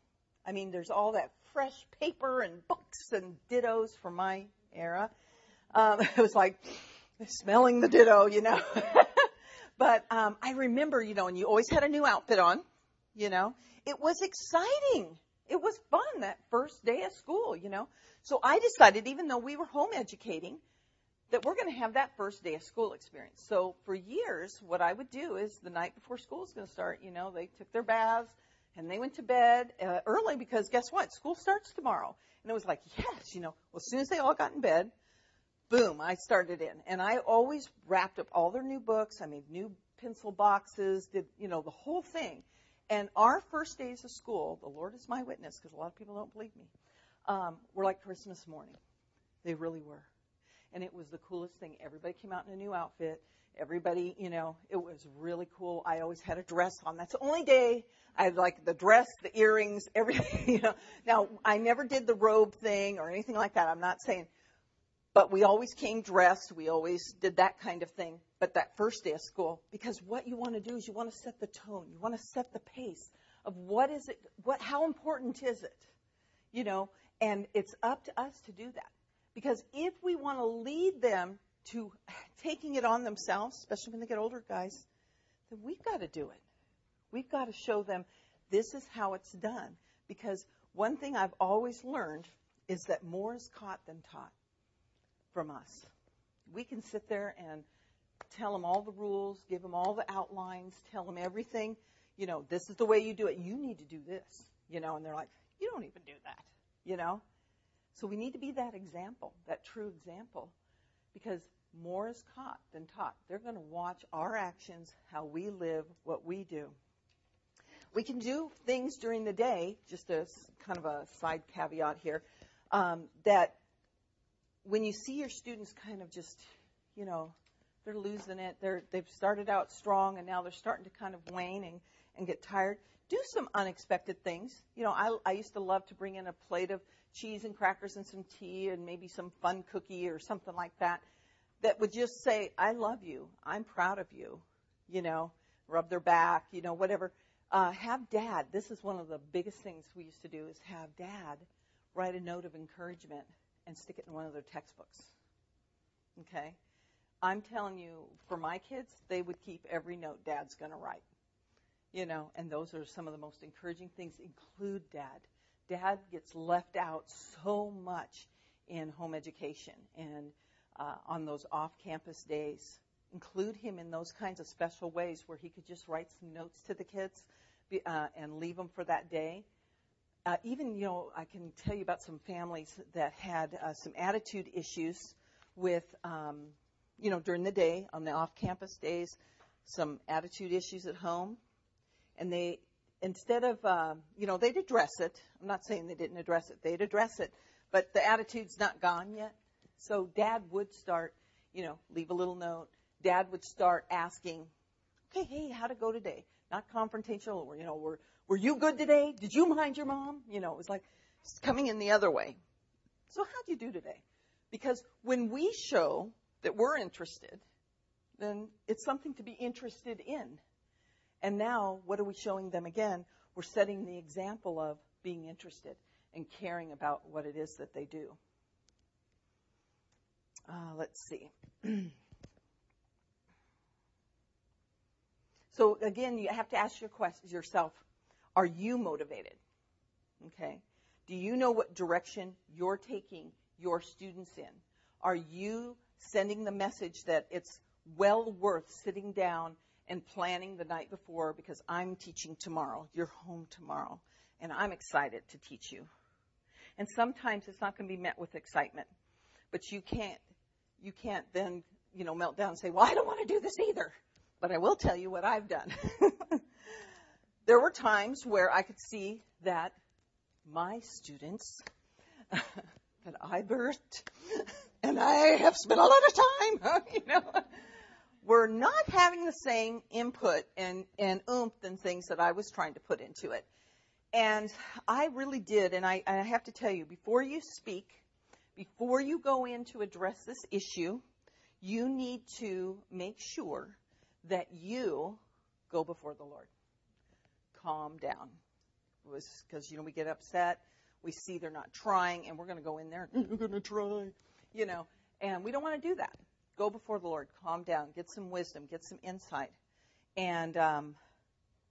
I mean, there's all that fresh paper and books and dittos from my era. Um, it was like smelling the ditto, you know. But um, I remember, you know, and you always had a new outfit on, you know. It was exciting. It was fun that first day of school, you know. So I decided, even though we were home educating, that we're going to have that first day of school experience. So for years, what I would do is the night before school is going to start, you know, they took their baths and they went to bed uh, early because guess what? School starts tomorrow. And it was like, yes, you know, well, as soon as they all got in bed, boom, I started in. And I always wrapped up all their new books. I made new pencil boxes, did, you know, the whole thing. And our first days of school, the Lord is my witness, because a lot of people don't believe me, um, were like Christmas morning. They really were. And it was the coolest thing. Everybody came out in a new outfit. Everybody, you know, it was really cool. I always had a dress on. That's the only day I had, like, the dress, the earrings, everything, you know. Now, I never did the robe thing or anything like that. I'm not saying. But we always came dressed. We always did that kind of thing. But that first day of school, because what you want to do is you want to set the tone. You want to set the pace of what is it, what, how important is it, you know. And it's up to us to do that. Because if we want to lead them to taking it on themselves, especially when they get older, guys, then we've got to do it. We've got to show them this is how it's done. Because one thing I've always learned is that more is caught than taught from us. We can sit there and tell them all the rules, give them all the outlines, tell them everything. You know, this is the way you do it. You need to do this, you know. And they're like, you don't even do that, you know. So we need to be that example, that true example, because more is caught than taught. They're going to watch our actions, how we live, what we do. We can do things during the day, just a kind of a side caveat here, um, that when you see your students kind of just, you know, they're losing it. They're, they've started out strong, and now they're starting to kind of wane and, and get tired. Do some unexpected things. You know, I, I used to love to bring in a plate of cheese and crackers and some tea and maybe some fun cookie or something like that that would just say, I love you, I'm proud of you, you know, rub their back, you know, whatever. Uh, have Dad. This is one of the biggest things we used to do is have Dad write a note of encouragement and stick it in one of their textbooks, okay? I'm telling you, for my kids, they would keep every note Dad's going to write, you know, and those are some of the most encouraging things. Include Dad. Dad gets left out so much in home education and uh, on those off-campus days. Include him in those kinds of special ways where he could just write some notes to the kids uh, and leave them for that day. Uh, even, you know, I can tell you about some families that had uh, some attitude issues with, um, you know, during the day, on the off-campus days, some attitude issues at home, and they Instead of, um, you know, they'd address it. I'm not saying they didn't address it. They'd address it, but the attitude's not gone yet. So Dad would start, you know, leave a little note. Dad would start asking, okay, hey, how'd it go today? Not confrontational. Or, you know, were, were you good today? Did you mind your mom? You know, it was like coming in the other way. So how'd you do today? Because when we show that we're interested, then it's something to be interested in. And now, what are we showing them again? We're setting the example of being interested and caring about what it is that they do. Uh, let's see. So, again, you have to ask your quest- yourself, are you motivated? Okay. Do you know what direction you're taking your students in? Are you sending the message that it's well worth sitting down and planning the night before, because I'm teaching tomorrow. You're home tomorrow, and I'm excited to teach you. And sometimes it's not going to be met with excitement, but you can't, you can't then, you know, melt down and say, well, I don't want to do this either, but I will tell you what I've done. There were times where I could see that my students that I birthed, and I have spent a lot of time, you know, were not having the same input and, and oomph and things that I was trying to put into it. And I really did, and I, and I have to tell you, before you speak, before you go in to address this issue, you need to make sure that you go before the Lord. Calm down. It was because, you know, we get upset. We see they're not trying, and we're going to go in there, and you're going to try, you know, and we don't want to do that. Go before the Lord. Calm down. Get some wisdom. Get some insight. And um,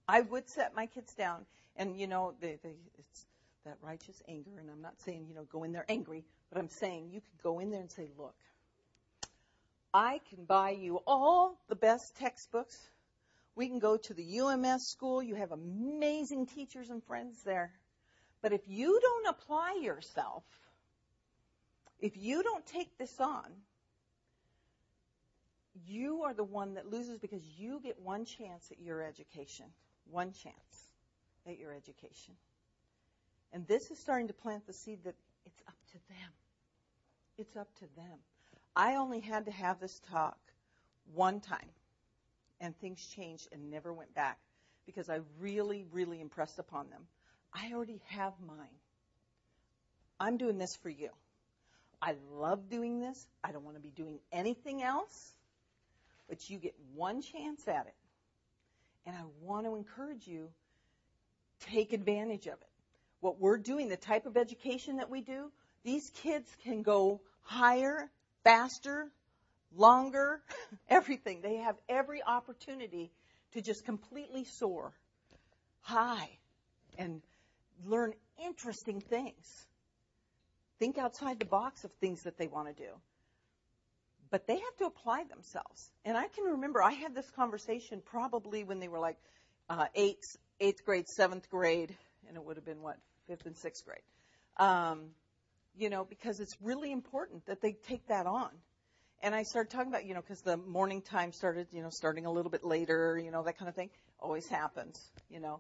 I would set my kids down. And, you know, they, they, it's that righteous anger. And I'm not saying, you know, go in there angry. But I'm saying you could go in there and say, look, I can buy you all the best textbooks. We can go to the U M S school. You have amazing teachers and friends there. But if you don't apply yourself, if you don't take this on, you are the one that loses, because you get one chance at your education, one chance at your education. And this is starting to plant the seed that it's up to them. It's up to them. I only had to have this talk one time, and things changed and never went back, because I really, really impressed upon them. I already have mine. I'm doing this for you. I love doing this. I don't want to be doing anything else. But you get one chance at it. And I want to encourage you, take advantage of it. What we're doing, the type of education that we do, these kids can go higher, faster, longer, everything. They have every opportunity to just completely soar high and learn interesting things. Think outside the box of things that they want to do. But they have to apply themselves. And I can remember I had this conversation probably when they were like uh, eighth, eighth grade, seventh grade, and it would have been, what, fifth and sixth grade. Um, you know, because it's really important that they take that on. And I started talking about, you know, because the morning time started, you know, starting a little bit later, you know, that kind of thing. Always happens, you know.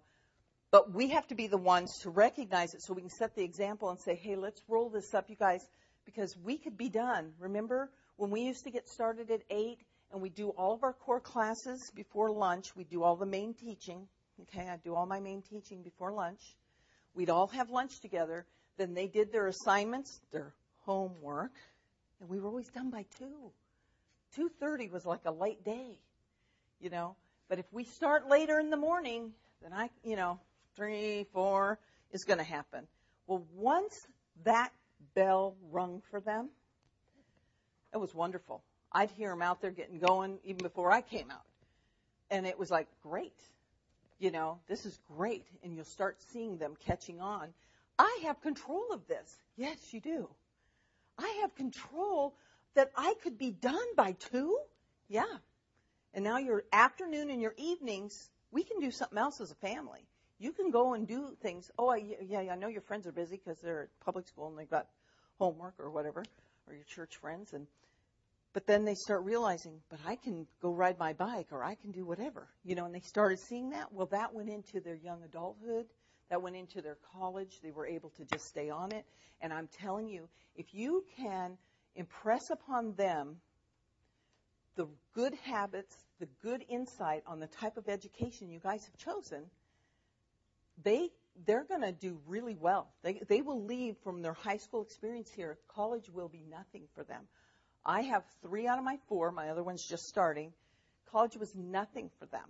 But we have to be the ones to recognize it so we can set the example and say, hey, let's roll this up, you guys, because we could be done. Remember when we used to get started at eight and we do all of our core classes before lunch? We do all the main teaching. Okay, I do all my main teaching before lunch. We'd all have lunch together. Then they did their assignments, their homework, and we were always done by two. two thirty was like a late day, you know. But if we start later in the morning, then I, you know, three, four is going to happen. Well, once that bell rung for them, it was wonderful. I'd hear them out there getting going even before I came out. And it was like, great. You know, this is great. And you'll start seeing them catching on. I have control of this. Yes, you do. I have control that I could be done by two. Yeah. And now your afternoon and your evenings, we can do something else as a family. You can go and do things. Oh, I, yeah, yeah, I know your friends are busy because they're at public school and they've got homework or whatever, or your church friends. And but then they start realizing, but I can go ride my bike, or I can do whatever, you know, and they started seeing that. Well, that went into their young adulthood. That went into their college. They were able to just stay on it. And I'm telling you, if you can impress upon them the good habits, the good insight on the type of education you guys have chosen, They, they're going to do really well. They, they will leave from their high school experience here. College will be nothing for them. I have three out of my four. My other one's just starting. College was nothing for them.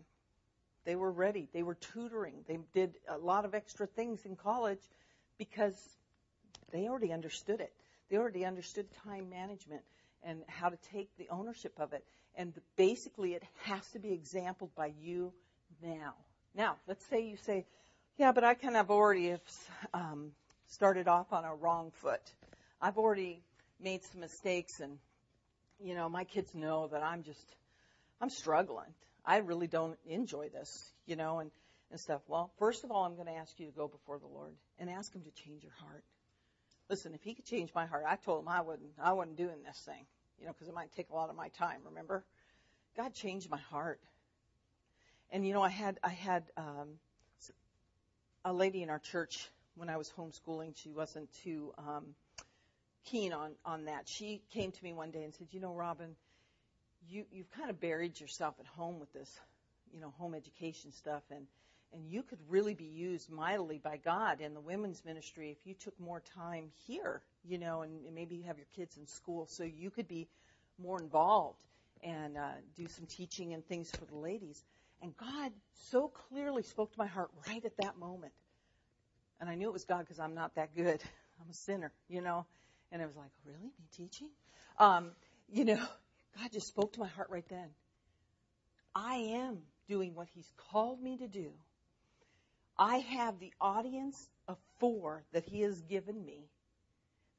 They were ready. They were tutoring. They did a lot of extra things in college because they already understood it. They already understood time management and how to take the ownership of it. And basically it has to be exampled by you now. Now, let's say you say, yeah, but I kind of already have um, started off on a wrong foot. I've already made some mistakes, and, you know, my kids know that I'm just I'm struggling. I really don't enjoy this, you know, and, and stuff. Well, first of all, I'm going to ask you to go before the Lord and ask him to change your heart. Listen, if he could change my heart, I told him I wouldn't, I wasn't doing this thing, you know, because it might take a lot of my time, remember? God changed my heart. And, you know, I had, I had um, a lady in our church when I was homeschooling. She wasn't too um, keen on, on that. She came to me one day and said, you know, Robin, you, you've kind of buried yourself at home with this, you know, home education stuff. And, and you could really be used mightily by God in the women's ministry if you took more time here, you know, and, and maybe you have your kids in school so you could be more involved and uh, do some teaching and things for the ladies. And God so clearly spoke to my heart right at that moment. And I knew it was God because I'm not that good. I'm a sinner, you know. And I was like, really? Me teaching? Um, you know, God just spoke to my heart right then. I am doing what he's called me to do. I have the audience of four that he has given me.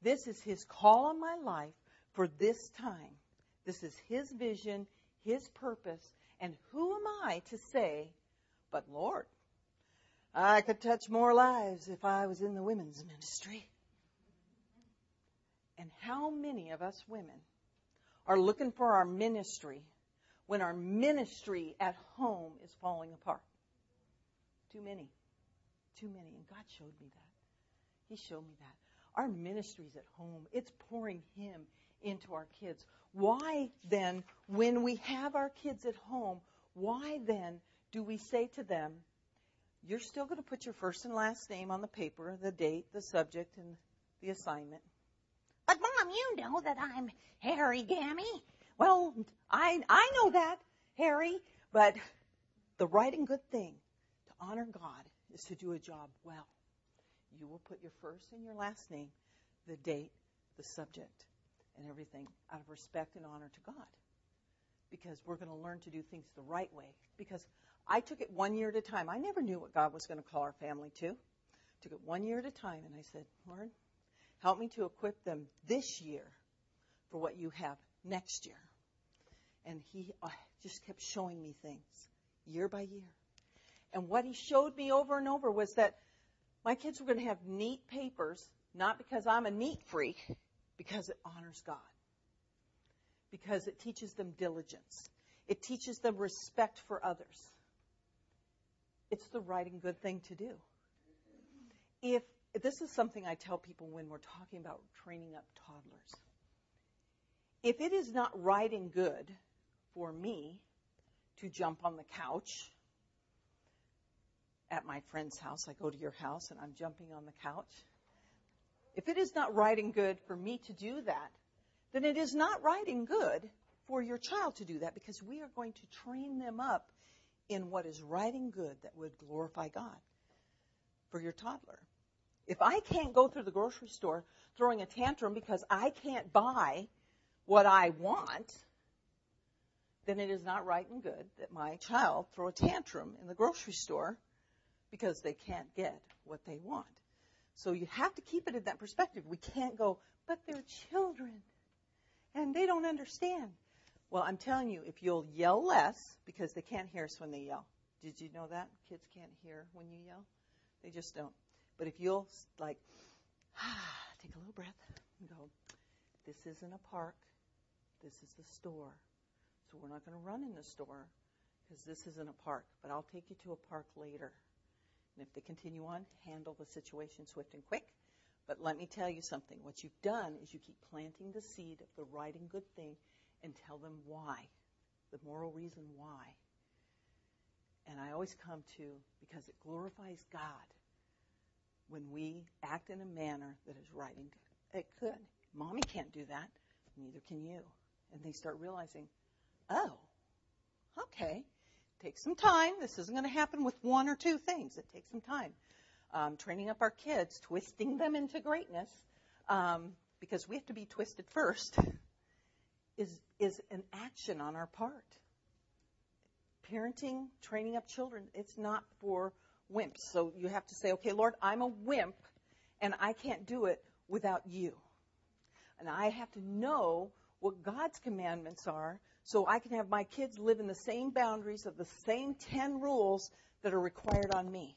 This is his call on my life for this time. This is his vision, his purpose. And who am I to say, but Lord, I could touch more lives if I was in the women's ministry. And how many of us women are looking for our ministry when our ministry at home is falling apart? Too many. Too many. And God showed me that. He showed me that. Our ministry's at home. It's pouring him into our kids. Why then, when we have our kids at home, why then do we say to them, you're still going to put your first and last name on the paper, the date, the subject, and the assignment? But, Mom, you know that I'm Harry Gammy. Well, I, I know that, Harry, but the right and good thing to honor God is to do a job well. You will put your first and your last name, the date, the subject, and everything out of respect and honor to God, because we're going to learn to do things the right way. Because I took it one year at a time. I never knew what God was going to call our family to. Took it one year at a time, and I said, Lord, help me to equip them this year for what you have next year. And he uh, just kept showing me things year by year. And what he showed me over and over was that my kids were going to have neat papers, not because I'm a neat freak, because it honors God, because it teaches them diligence. It teaches them respect for others. It's the right and good thing to do. If, if this is something I tell people when we're talking about training up toddlers. If it is not right and good for me to jump on the couch at my friend's house, I go to your house and I'm jumping on the couch. If it is not right and good for me to do that, then it is not right and good for your child to do that, because we are going to train them up in what is right and good that would glorify God for your toddler. If I can't go through the grocery store throwing a tantrum because I can't buy what I want, then it is not right and good that my child throw a tantrum in the grocery store because they can't get what they want. So you have to keep it in that perspective. We can't go, but they're children, and they don't understand. Well, I'm telling you, if you'll yell less, because they can't hear us when they yell. Did you know that? Kids can't hear when you yell. They just don't. But if you'll, like, ah, take a little breath and go, this isn't a park. This is the store. So we're not going to run in the store because this isn't a park, but I'll take you to a park later. And if they continue on, handle the situation swift and quick. But let me tell you something. What you've done is you keep planting the seed of the right and good thing and tell them why, the moral reason why. And I always come to, because it glorifies God when we act in a manner that is right and good. It could. Mommy can't do that. Neither can you. And they start realizing, oh, okay. Take some time. This isn't going to happen with one or two things. It takes some time. Um, training up our kids, twisting them into greatness, um, because we have to be twisted first, is is an action on our part. Parenting, training up children, it's not for wimps. So you have to say, okay, Lord, I'm a wimp, and I can't do it without you. And I have to know what God's commandments are So I can have my kids live in the same boundaries of the same ten rules that are required on me.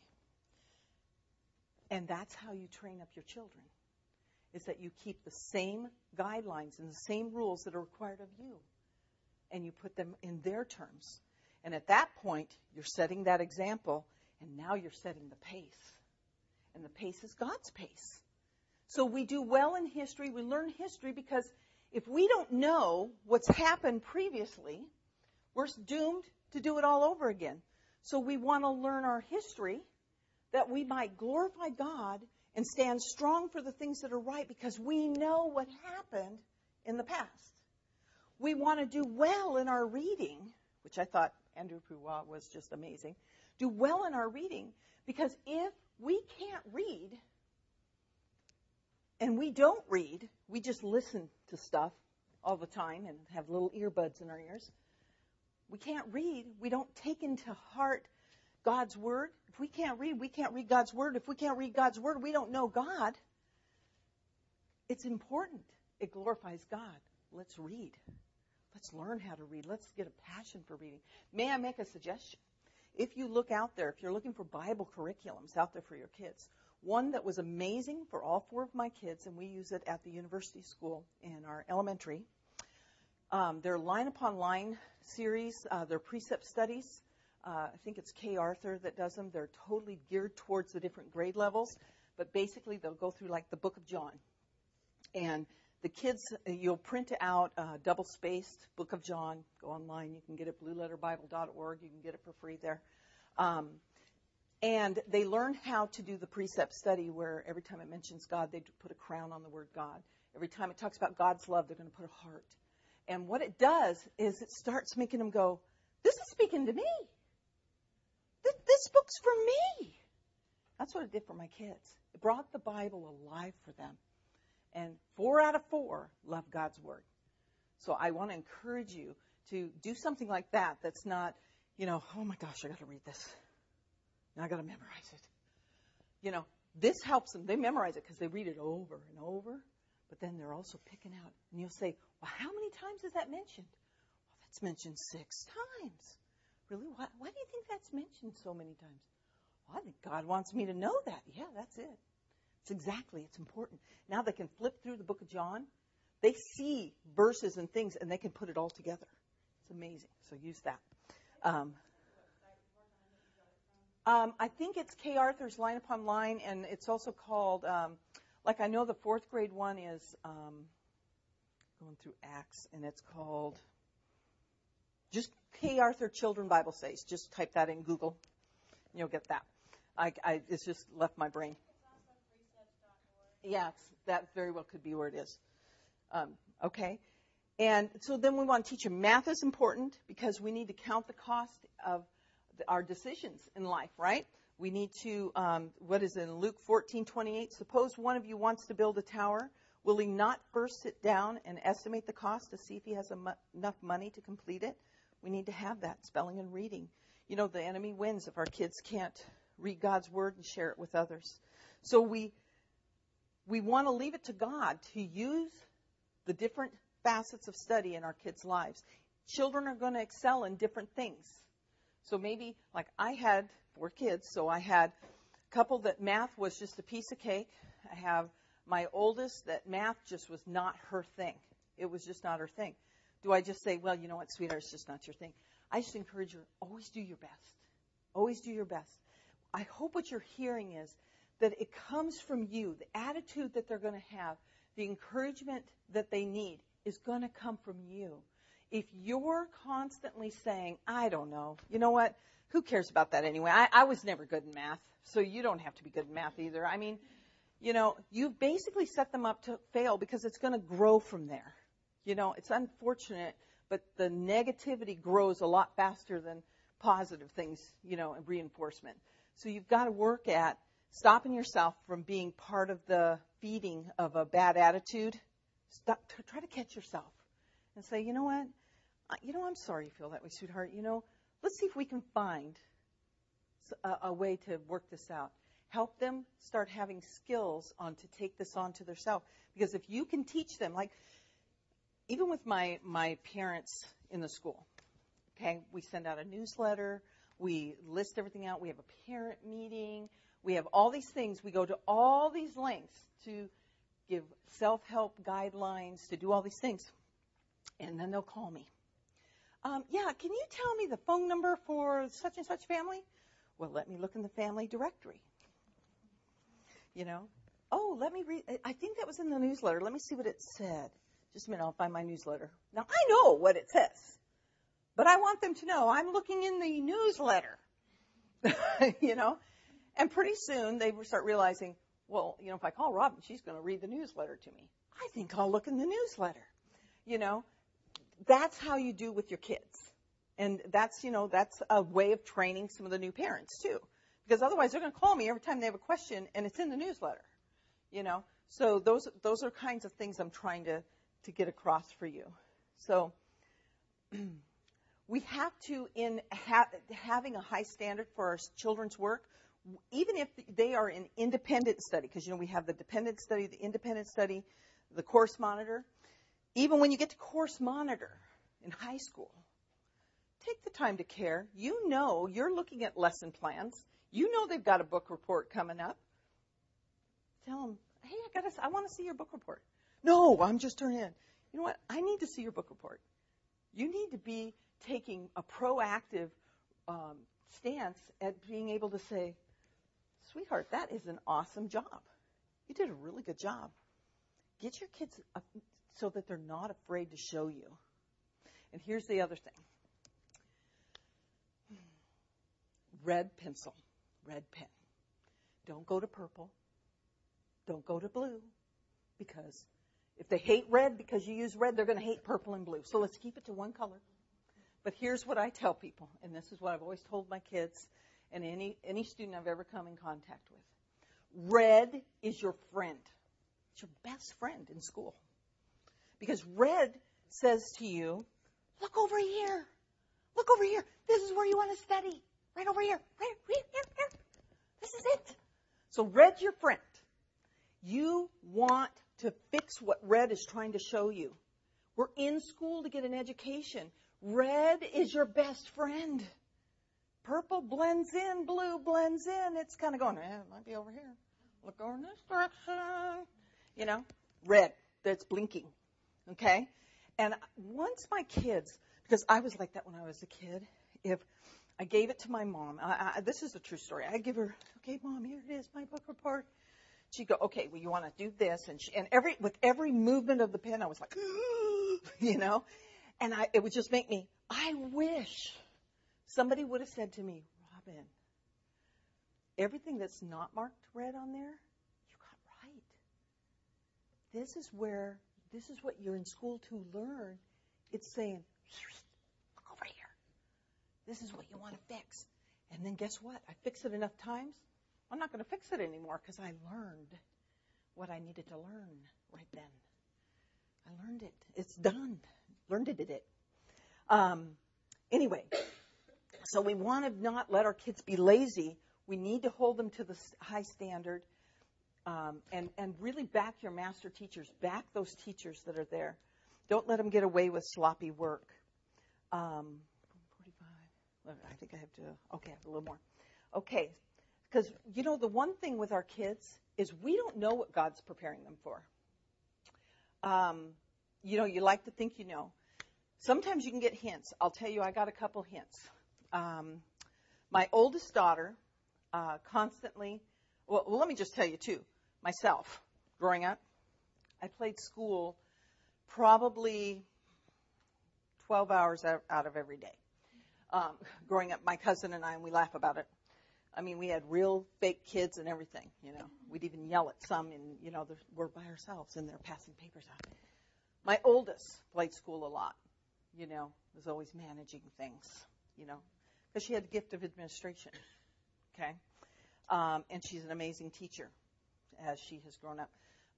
And that's how you train up your children, is that you keep the same guidelines and the same rules that are required of you, and you put them in their terms. And at that point, you're setting that example, and now you're setting the pace. And the pace is God's pace. So we do well in history. We learn history because if we don't know what's happened previously, we're doomed to do it all over again. So we want to learn our history that we might glorify God and stand strong for the things that are right because we know what happened in the past. We want to do well in our reading, which I thought Andrew Pouwa was just amazing. Do well in our reading because if we can't read and we don't read, we just listen to stuff all the time and have little earbuds in our ears. We can't read. We don't take into heart God's word. If we can't read, we can't read God's word. If we can't read God's word, we don't know God. It's important. It glorifies God. Let's read. Let's learn how to read. Let's get a passion for reading. May I make a suggestion? If you look out there, if you're looking for Bible curriculums out there for your kids, one that was amazing for all four of my kids, and we use it at the University School in our elementary, um, their Line Upon Line series, uh, their Precept Studies, uh, I think it's Kay Arthur that does them. They're totally geared towards the different grade levels, but basically they'll go through like the book of John. And the kids, you'll print out a double-spaced Book of John. Go online. You can get it at blue letter bible dot org. You can get it for free there. Um, and they learn how to do the precept study where every time it mentions God, they put a crown on the word God. Every time it talks about God's love, they're going to put a heart. And what it does is it starts making them go, this is speaking to me. This, this book's for me. That's what it did for my kids. It brought the Bible alive for them. And four out of four love God's word. So I want to encourage you to do something like that that's not, you know, oh my gosh, I got to read this. Now I got to memorize it. You know, this helps them. They memorize it because they read it over and over. But then they're also picking out. And you'll say, well, how many times is that mentioned? Well, that's mentioned six times. Really? Why, why do you think that's mentioned so many times? Well, I think God wants me to know that. Yeah, that's it. It's exactly, it's important. Now they can flip through the book of John. They see verses and things, and they can put it all together. It's amazing. So use that. Um, um, I think it's Kay Arthur's Line Upon Line, and it's also called, um, like I know the fourth grade one is um, going through Acts, and it's called just Kay Arthur Children Bible Studies. Just type that in Google, and you'll get that. I, I, it's just left my brain. Yeah, that very well could be where it is. Um, okay. And so then we want to teach them math is important because we need to count the cost of the, our decisions in life, right? We need to, um, what is in Luke fourteen twenty-eight? Suppose one of you wants to build a tower. Will he not first sit down and estimate the cost to see if he has mu- enough money to complete it? We need to have that, spelling and reading. You know, the enemy wins if our kids can't read God's word and share it with others. So we... We want to leave it to God to use the different facets of study in our kids' lives. Children are going to excel in different things. So maybe, like I had four kids, so I had a couple that math was just a piece of cake. I have my oldest that math just was not her thing. It was just not her thing. Do I just say, well, you know what, sweetheart, it's just not your thing? I just encourage her, always do your best. Always do your best. I hope what you're hearing is that it comes from you. The attitude that they're going to have, the encouragement that they need is going to come from you. If you're constantly saying, I don't know, you know what, who cares about that anyway? I, I was never good in math, so you don't have to be good in math either. I mean, you know, you've basically set them up to fail because it's going to grow from there. You know, it's unfortunate, but the negativity grows a lot faster than positive things, you know, and reinforcement. So you've got to work at stopping yourself from being part of the feeding of a bad attitude. Stop, try to catch yourself and say, you know what? You know, I'm sorry you feel that way, sweetheart. You know, let's see if we can find a, a way to work this out. Help them start having skills on to take this on to their self. Because if you can teach them, like even with my, my parents in the school, okay, we send out a newsletter, we list everything out, we have a parent meeting, we have all these things. We go to all these lengths to give self-help guidelines, to do all these things. And then they'll call me. Um, yeah, can you tell me the phone number for such and such family? Well, let me look in the family directory. You know, oh, let me read. I think that was in the newsletter. Let me see what it said. Just a minute, I'll find my newsletter. Now, I know what it says, but I want them to know I'm looking in the newsletter, you know. And pretty soon they start realizing, well, you know, if I call Robin, she's going to read the newsletter to me. I think I'll look in the newsletter, you know. That's how you do with your kids. And that's, you know, that's a way of training some of the new parents, too. Because otherwise they're going to call me every time they have a question, and it's in the newsletter, you know. So those those are kinds of things I'm trying to to get across for you. So we have to, in ha- having a high standard for our children's work, even if they are in independent study, because, you know, we have the dependent study, the independent study, the course monitor. Even when you get to course monitor in high school, take the time to care. You know you're looking at lesson plans. You know they've got a book report coming up. Tell them, hey, I got to, I want to see your book report. No, I'm just turning in. You know what? I need to see your book report. You need to be taking a proactive um, stance at being able to say, sweetheart, that is an awesome job. You did a really good job. Get your kids up so that they're not afraid to show you. And here's the other thing. Red pencil, red pen. Don't go to purple. Don't go to blue, because if they hate red because you use red, they're going to hate purple and blue. So let's keep it to one color. But here's what I tell people, and this is what I've always told my kids and any, any student I've ever come in contact with. Red is your friend. It's your best friend in school. Because red says to you, look over here. Look over here. This is where you want to study. Right over here. Right here, here, here. This is it. So red's your friend. You want to fix what red is trying to show you. We're in school to get an education. Red is your best friend. Purple blends in, blue blends in. It's kind of going, eh, it might be over here. Look over in this direction. You know, red, that's blinking, okay? And once my kids, because I was like that when I was a kid, if I gave it to my mom, I, I, this is a true story. I give her, okay, Mom, here it is, my book report. She'd go, okay, well, you want to do this. And she, and every with every movement of the pen, I was like, you know. And I, it would just make me, I wish somebody would have said to me, Robin, everything that's not marked red on there, you got right. This is where, this is what you're in school to learn. It's saying, look over here. This is what you want to fix. And then guess what? I fix it enough times. I'm not going to fix it anymore because I learned what I needed to learn right then. I learned it. It's done. Learned it, did it. Um, anyway, so we want to not let our kids be lazy. We need to hold them to the high standard um, and, and really back your master teachers. Back those teachers that are there. Don't let them get away with sloppy work. Um, forty-five. I think I have to. Okay, I have a little more. Okay. Because, you know, the one thing with our kids is we don't know what God's preparing them for. Um, you know, you like to think you know. Sometimes you can get hints. I'll tell you, I got a couple hints. Um, my oldest daughter uh, constantly, well, well, let me just tell you, too, myself, growing up, I played school probably twelve hours out of every day. Um, growing up, my cousin and I, and we laugh about it. I mean, we had real fake kids and everything, you know. We'd even yell at some, and, you know, we're by ourselves, and they're passing papers out. My oldest played school a lot, you know, was always managing things, you know, because she had the gift of administration, okay? Um, and she's an amazing teacher as she has grown up.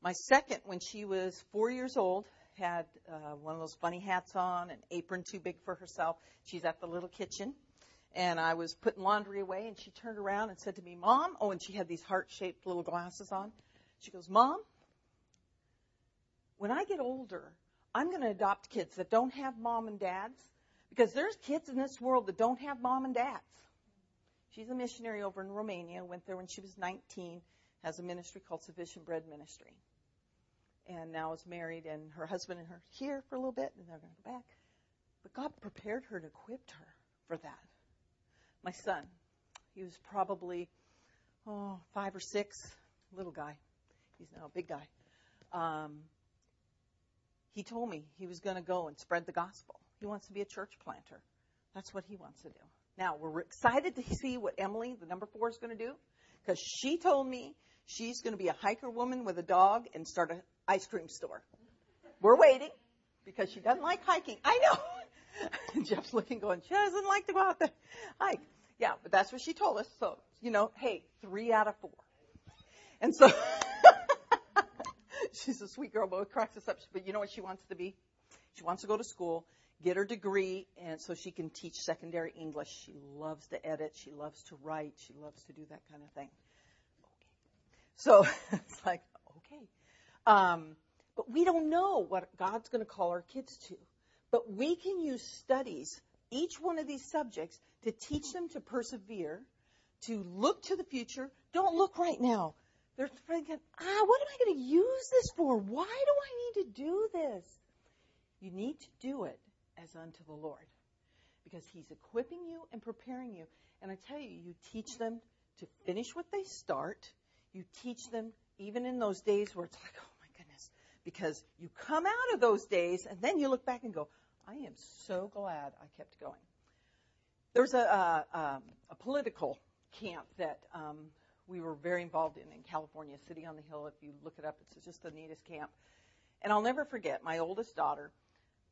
My second, when she was four years old, had uh, one of those funny hats on, an apron too big for herself. She's at the little kitchen. And I was putting laundry away, and she turned around and said to me, Mom, oh, and she had these heart-shaped little glasses on. She goes, Mom, when I get older, I'm going to adopt kids that don't have mom and dads, because there's kids in this world that don't have mom and dads. She's a missionary over in Romania, went there when she was nineteen, has a ministry called Sufficient Bread Ministry. And now is married, and her husband and her are here for a little bit, and they're going to go back. But God prepared her and equipped her for that. My son, he was probably, oh, five or six, little guy. He's now a big guy. Um, he told me he was going to go and spread the gospel. He wants to be a church planter. That's what he wants to do. Now, we're excited to see what Emily, the number four, is going to do, because she told me she's going to be a hiker woman with a dog and start an ice cream store. We're waiting, because she doesn't like hiking. I know. And Jeff's looking going, she doesn't like to go out there. Hike. Yeah, but that's what she told us. So, you know, hey, three out of four. And so she's a sweet girl, but it cracks us up. But you know what she wants to be? She wants to go to school, get her degree, and so she can teach secondary English. She loves to edit. She loves to write. She loves to do that kind of thing. Okay. So it's like, okay. Um, but we don't know what God's going to call our kids to. But we can use studies, each one of these subjects, to teach them to persevere, to look to the future. Don't look right now. They're thinking, ah, what am I going to use this for? Why do I need to do this? You need to do it as unto the Lord, because he's equipping you and preparing you. And I tell you, you teach them to finish what they start. You teach them even in those days where it's like, oh, my goodness, because you come out of those days and then you look back and go, I am so glad I kept going. There's a, a, um, a political camp that um, we were very involved in in California, City on the Hill. If you look it up, it's just the neatest camp. And I'll never forget my oldest daughter.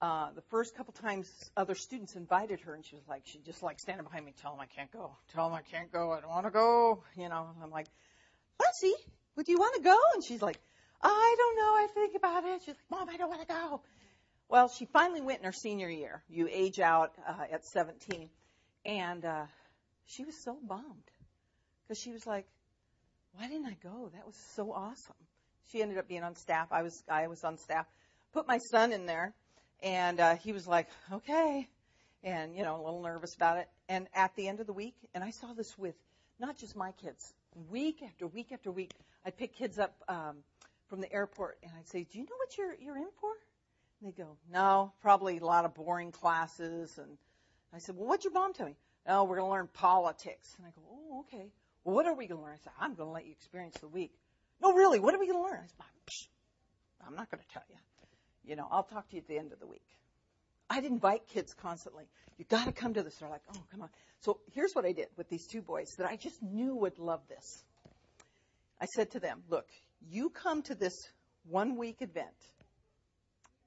Uh, the first couple times other students invited her, and she was like, she just like standing behind me, tell them I can't go, tell them I can't go, I don't want to go, you know. I'm like, Lucy, would you want to go? And she's like, I don't know, I think about it. She's like, Mom, I don't want to go. Well, she finally went in her senior year. You age out uh, at seventeen, and uh, she was so bummed, because she was like, why didn't I go? That was so awesome. She ended up being on staff. I was I was on staff. Put my son in there. And uh, he was like, okay, and, you know, a little nervous about it. And at the end of the week, and I saw this with not just my kids, week after week after week, I'd pick kids up um, from the airport, and I'd say, do you know what you're you're in for? And they'd go, no, probably a lot of boring classes. And I said, well, what'd your mom tell me? Oh, we're going to learn politics. And I go, oh, okay. Well, what are we going to learn? I said, I'm going to let you experience the week. No, really, what are we going to learn? I said, I'm not going to tell you. You know, I'll talk to you at the end of the week. I'd invite kids constantly. You got to come to this. They're like, oh, come on. So here's what I did with these two boys that I just knew would love this. I said to them, look, you come to this one-week event,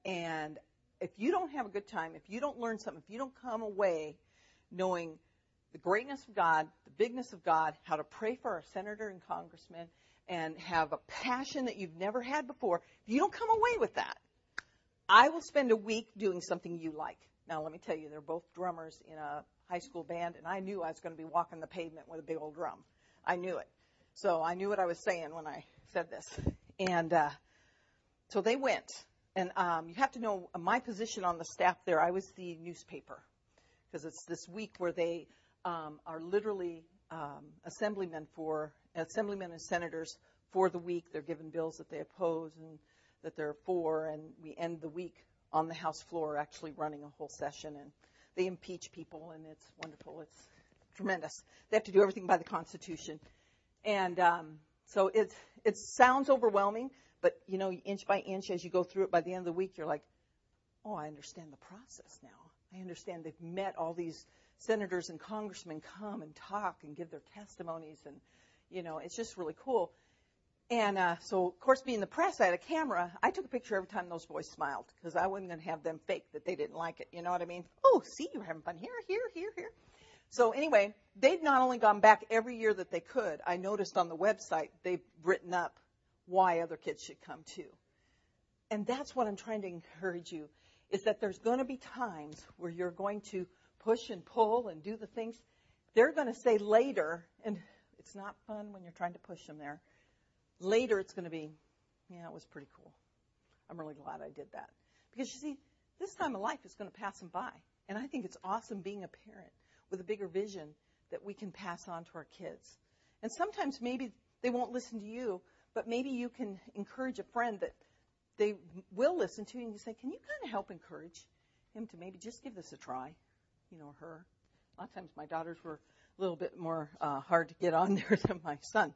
and if you don't have a good time, if you don't learn something, if you don't come away knowing the greatness of God, the bigness of God, how to pray for our senator and congressman, and have a passion that you've never had before, if you don't come away with that, I will spend a week doing something you like. Now, let me tell you, they're both drummers in a high school band, and I knew I was going to be walking the pavement with a big old drum. I knew it. So I knew what I was saying when I said this. And uh, so they went. And um, you have to know my position on the staff there. I was the newspaper, because it's this week where they um, are literally um, assemblymen for assemblymen and senators for the week. They're given bills that they oppose and that there are four, and we end the week on the House floor actually running a whole session, and they impeach people, and it's wonderful. It's tremendous. They have to do everything by the Constitution. And um, so it's, it sounds overwhelming, but, you know, inch by inch as you go through it, by the end of the week, you're like, oh, I understand the process now. I understand they've met all these senators and congressmen come and talk and give their testimonies, and, you know, it's just really cool. And uh, so, of course, being the press, I had a camera. I took a picture every time those boys smiled, because I wasn't going to have them fake that they didn't like it. You know what I mean? Oh, see, you're having fun here, here, here, here. So anyway, they've not only gone back every year that they could. I noticed on the website they've written up why other kids should come too. And that's what I'm trying to encourage you, is that there's going to be times where you're going to push and pull and do the things. They're going to say later, and it's not fun when you're trying to push them there. Later, it's going to be, yeah, it was pretty cool. I'm really glad I did that. Because, you see, this time of life is going to pass them by. And I think it's awesome being a parent with a bigger vision that we can pass on to our kids. And sometimes maybe they won't listen to you, but maybe you can encourage a friend that they will listen to you, and you say, can you kind of help encourage him to maybe just give this a try, you know, her. A lot of times my daughters were a little bit more uh, hard to get on there than my son.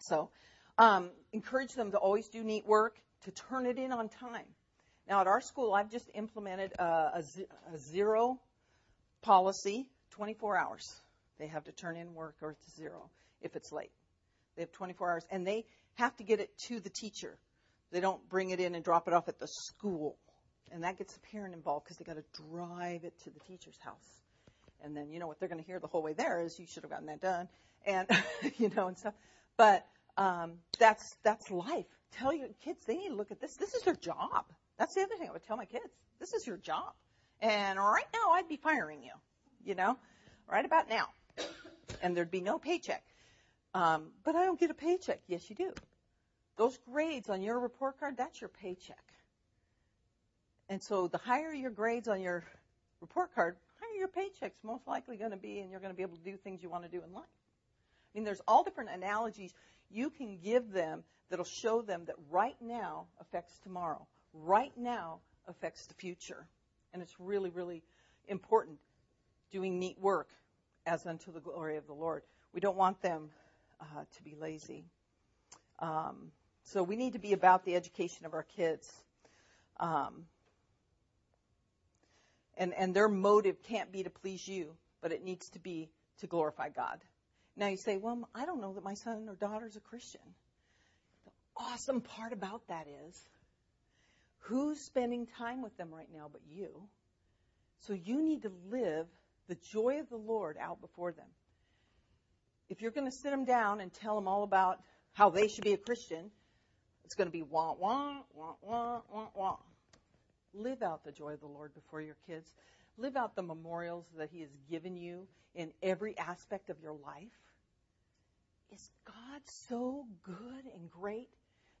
So um, encourage them to always do neat work, to turn it in on time. Now, at our school, I've just implemented a, a, a zero policy, twenty-four hours. They have to turn in work or it's zero if it's late. They have twenty-four hours, and they have to get it to the teacher. They don't bring it in and drop it off at the school. And that gets the parent involved because they got to drive it to the teacher's house. And then, you know, what they're going to hear the whole way there is you should have gotten that done, and, you know, and stuff. But um, that's that's life. Tell your kids they need to look at this. This is their job. That's the other thing I would tell my kids. This is your job. And right now I'd be firing you, you know, right about now. And there'd be no paycheck. Um, but I don't get a paycheck. Yes, you do. Those grades on your report card, that's your paycheck. And so the higher your grades on your report card, the higher your paycheck's most likely going to be, and you're going to be able to do things you want to do in life. I mean, there's all different analogies you can give them that'll show them that right now affects tomorrow. Right now affects the future. And it's really, really important doing neat work as unto the glory of the Lord. We don't want them uh, to be lazy. Um, so we need to be about the education of our kids. Um, and, and their motive can't be to please you, but it needs to be to glorify God. Now you say, well, I don't know that my son or daughter's a Christian. The awesome part about that is, who's spending time with them right now but you? So you need to live the joy of the Lord out before them. If you're going to sit them down and tell them all about how they should be a Christian, it's going to be wah, wah, wah, wah, wah, wah. Live out the joy of the Lord before your kids. Live out the memorials that he has given you in every aspect of your life. Is God so good and great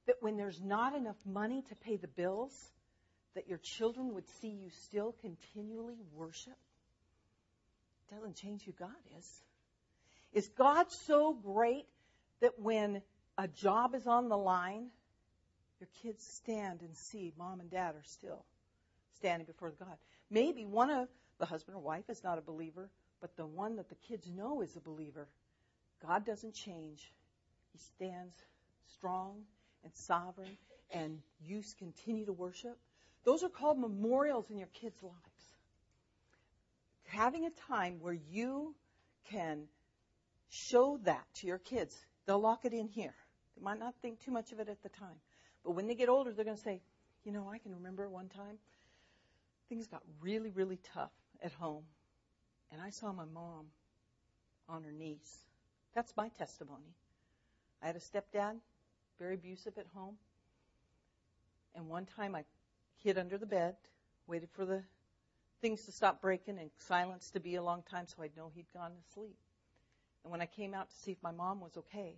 that when there's not enough money to pay the bills, that your children would see you still continually worship? Doesn't change who God is. Is God so great that when a job is on the line, your kids stand and see mom and dad are still standing before God? Maybe one of the husband or wife is not a believer, but the one that the kids know is a believer. God doesn't change. He stands strong and sovereign, and you continue to worship. Those are called memorials in your kids' lives. Having a time where you can show that to your kids. They'll lock it in here. They might not think too much of it at the time. But when they get older, they're going to say, you know, I can remember one time things got really, really tough at home, and I saw my mom on her knees. That's my testimony. I had a stepdad, very abusive at home. And one time I hid under the bed, waited for the things to stop breaking and silence to be a long time so I'd know he'd gone to sleep. And when I came out to see if my mom was okay,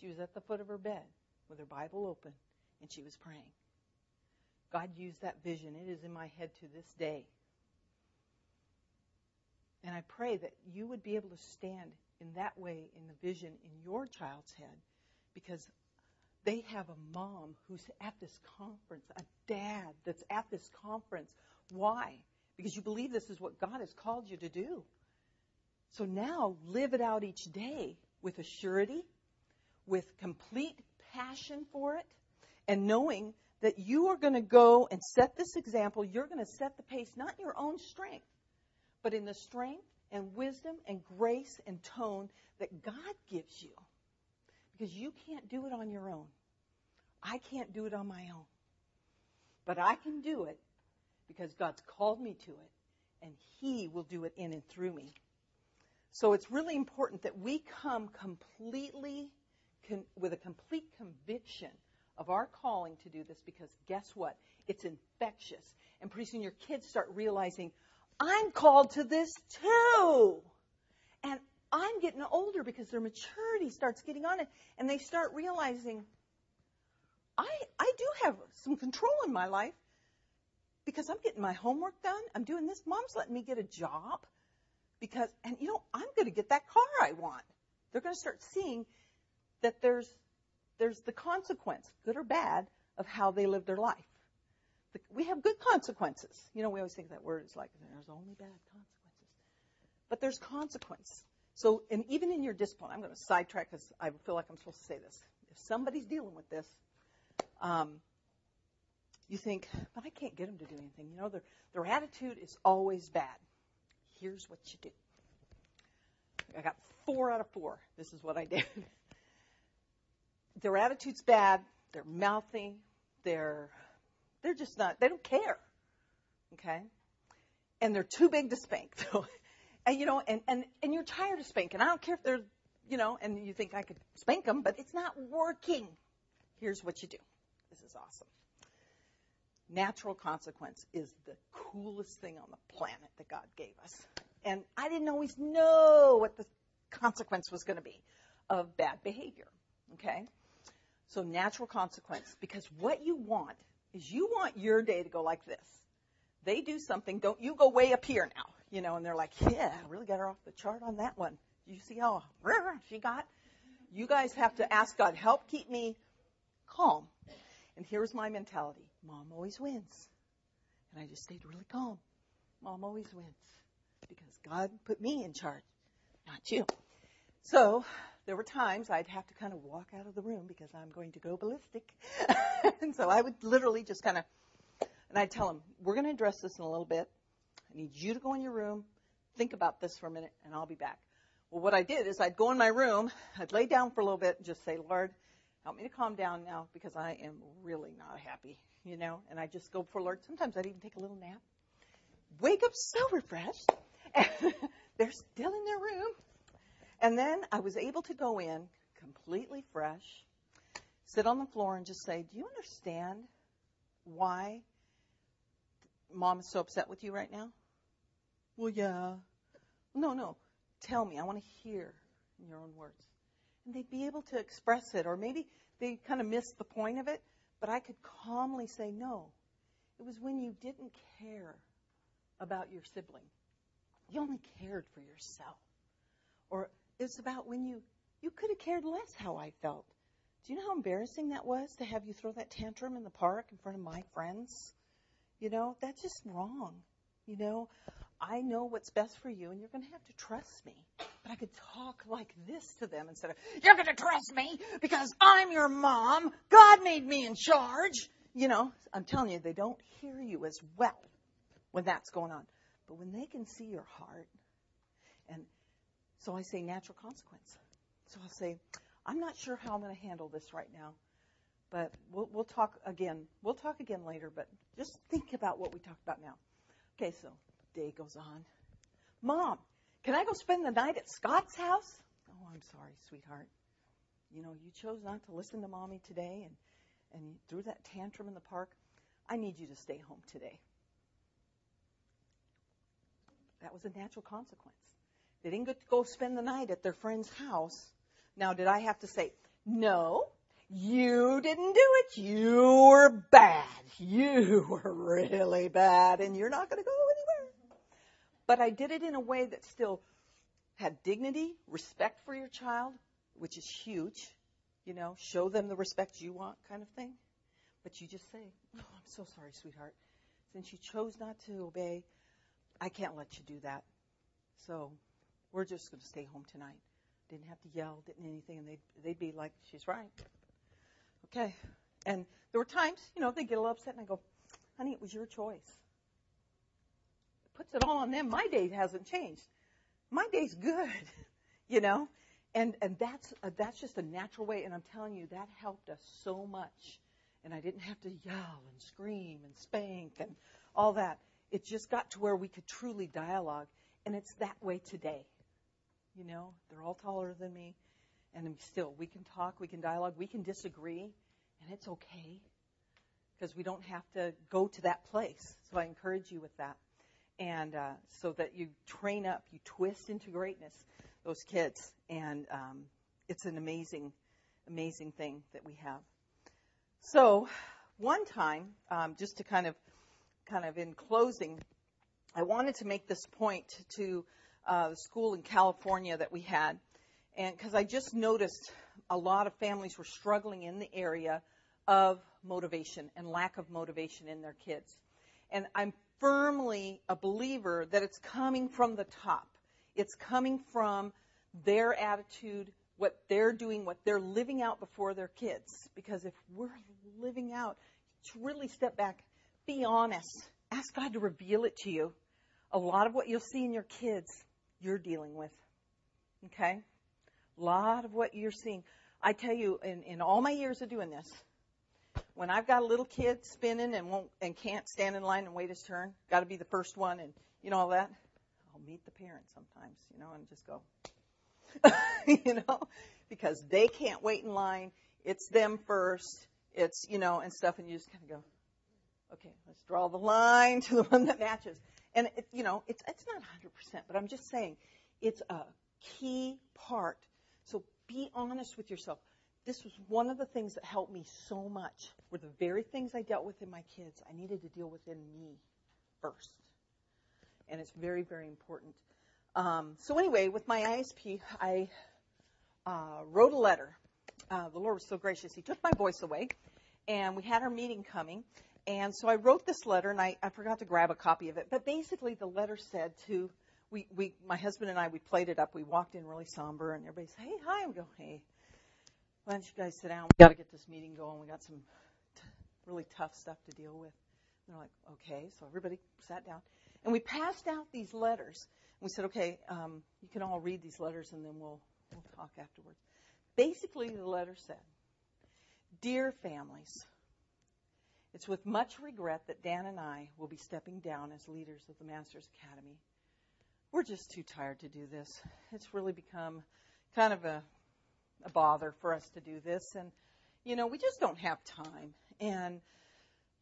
she was at the foot of her bed with her Bible open, and she was praying. God used that vision. It is in my head to this day. And I pray that you would be able to stand in that way in the vision in your child's head, because they have a mom who's at this conference, a dad that's at this conference. Why? Because you believe this is what God has called you to do. So now live it out each day with a surety, with complete passion for it, and knowing that you are going to go and set this example. You're going to set the pace, not in your own strength, but in the strength and wisdom and grace and tone that God gives you. Because you can't do it on your own. I can't do it on my own. But I can do it because God's called me to it, and he will do it in and through me. So it's really important that we come completely con- with a complete conviction of our calling to do this, because guess what? It's infectious. And pretty soon your kids start realizing, I'm called to this too. And I'm getting older, because their maturity starts getting on it, and they start realizing, I I do have some control in my life. because I'm getting my homework done. I'm doing this. Mom's letting me get a job because, and you know, I'm going to get that car I want. They're going to start seeing that there's there's the consequence, good or bad, of how they live their life. We have good consequences. You know, we always think that word is like, there's only bad consequences. But there's consequence. So, and even in your discipline, I'm going to sidetrack because I feel like I'm supposed to say this. If somebody's dealing with this, um, you think, but I can't get them to do anything. You know, their, their attitude is always bad. Here's what you do. I got four out of four. This is what I did. Their attitude's bad. They're mouthy. They're... They're just not, they don't care, okay? And they're too big to spank, so, and, you know, and, and, and you're tired of spanking. I don't care if they're, you know, and you think I could spank them, but it's not working. Here's what you do. This is awesome. Natural consequence is the coolest thing on the planet that God gave us. And I didn't always know what the consequence was going to be of bad behavior, okay? So natural consequence, because what you want is you want your day to go like this. They do something, don't you go way up here now, you know, and they're like, yeah, I really got her off the chart on that one. You see how she got? You guys have to ask God, help keep me calm. And here's my mentality. Mom always wins. And I just stayed really calm. Mom always wins because God put me in charge, not you. So there were times I'd have to kind of walk out of the room because I'm going to go ballistic. And so I would literally just kind of, and I'd tell them, we're going to address this in a little bit. I need you to go in your room, think about this for a minute, and I'll be back. Well, what I did is I'd go in my room, I'd lay down for a little bit and just say, Lord, help me to calm down now because I am really not happy, you know. And I'd just go for Lord. Sometimes I'd even take a little nap. Wake up so refreshed. And they're still in their room. And then I was able to go in completely fresh, sit on the floor and just say, do you understand why Mom is so upset with you right now? Well, yeah. No, no. Tell me. I want to hear in your own words. And they'd be able to express it, or maybe they kind of missed the point of it, but I could calmly say, no, it was when you didn't care about your sibling. You only cared for yourself. Or it's about when you, you could have cared less how I felt. Do you know how embarrassing that was to have you throw that tantrum in the park in front of my friends? You know, that's just wrong. You know, I know what's best for you, and you're going to have to trust me. But I could talk like this to them instead of, you're going to trust me because I'm your mom. God made me in charge. You know, I'm telling you, they don't hear you as well when that's going on. But when they can see your heart and... So I say natural consequence. So I'll say, I'm not sure how I'm going to handle this right now, but we'll, we'll talk again. We'll talk again later, but just think about what we talked about now. Okay, so day goes on. Mom, can I go spend the night at Scott's house? Oh, I'm sorry, sweetheart. You know, you chose not to listen to Mommy today, and, and threw that tantrum in the park. I need you to stay home today. That was a natural consequence. They didn't get to go spend the night at their friend's house. Now, did I have to say, no, you didn't do it. You were bad. You were really bad, and you're not going to go anywhere. But I did it in a way that still had dignity, respect for your child, which is huge. You know, show them the respect you want kind of thing. But you just say, oh, I'm so sorry, sweetheart. Since you chose not to obey, I can't let you do that. So... we're just going to stay home tonight. Didn't have to yell, didn't anything. And they'd, they'd be like, she's right. Okay. And there were times, you know, they'd get a little upset, and I go, honey, it was your choice. It puts it all on them. My day hasn't changed. My day's good, you know. And and that's uh, that's just a natural way. And I'm telling you, that helped us so much. And I didn't have to yell and scream and spank and all that. It just got to where we could truly dialogue. And it's that way today. You know, they're all taller than me, and still, we can talk, we can dialogue, we can disagree, and it's okay because we don't have to go to that place. So I encourage you with that, and uh, so that you train up, you twist into greatness those kids, and um, it's an amazing, amazing thing that we have. So one time, um, just to kind of kind of in closing, I wanted to make this point to uh, the school in California that we had, and because I just noticed a lot of families were struggling in the area of motivation and lack of motivation in their kids. And I'm firmly a believer that it's coming from the top. It's coming from their attitude, what they're doing, what they're living out before their kids. Because if we're living out, to really step back, be honest, ask God to reveal it to you. A lot of what you'll see in your kids, you're dealing with, okay? A lot of what you're seeing. I tell you, in, in all my years of doing this, when I've got a little kid spinning and won't and can't stand in line and wait his turn, got to be the first one, and you know all that, I'll meet the parents sometimes, you know, and just go, you know, because they can't wait in line. It's them first. It's, you know, and stuff, and you just kind of go, okay, let's draw the line to the one that matches. And, it, you know, it's it's not one hundred percent, but I'm just saying it's a key part. So be honest with yourself. This was one of the things that helped me so much were the very things I dealt with in my kids. I needed to deal within me first. And it's very, very important. Um, so anyway, with my I S P, I uh, wrote a letter. Uh, the Lord was so gracious. He took my voice away, and we had our meeting coming. And so I wrote this letter, and I, I forgot to grab a copy of it. But basically the letter said to, we, we, my husband and I, we played it up. We walked in really somber, and everybody said, hey, hi. I'm going, hey. Why don't you guys sit down? We've got to get this meeting going. We got some t- really tough stuff to deal with. And they're like, okay. So everybody sat down. And we passed out these letters. And we said, okay, um, you can all read these letters, and then we'll we'll talk afterwards. Basically, the letter said, Dear families, it's with much regret that Dan and I will be stepping down as leaders of the Masters Academy. We're just too tired to do this. It's really become kind of a a bother for us to do this, and you know, we just don't have time, and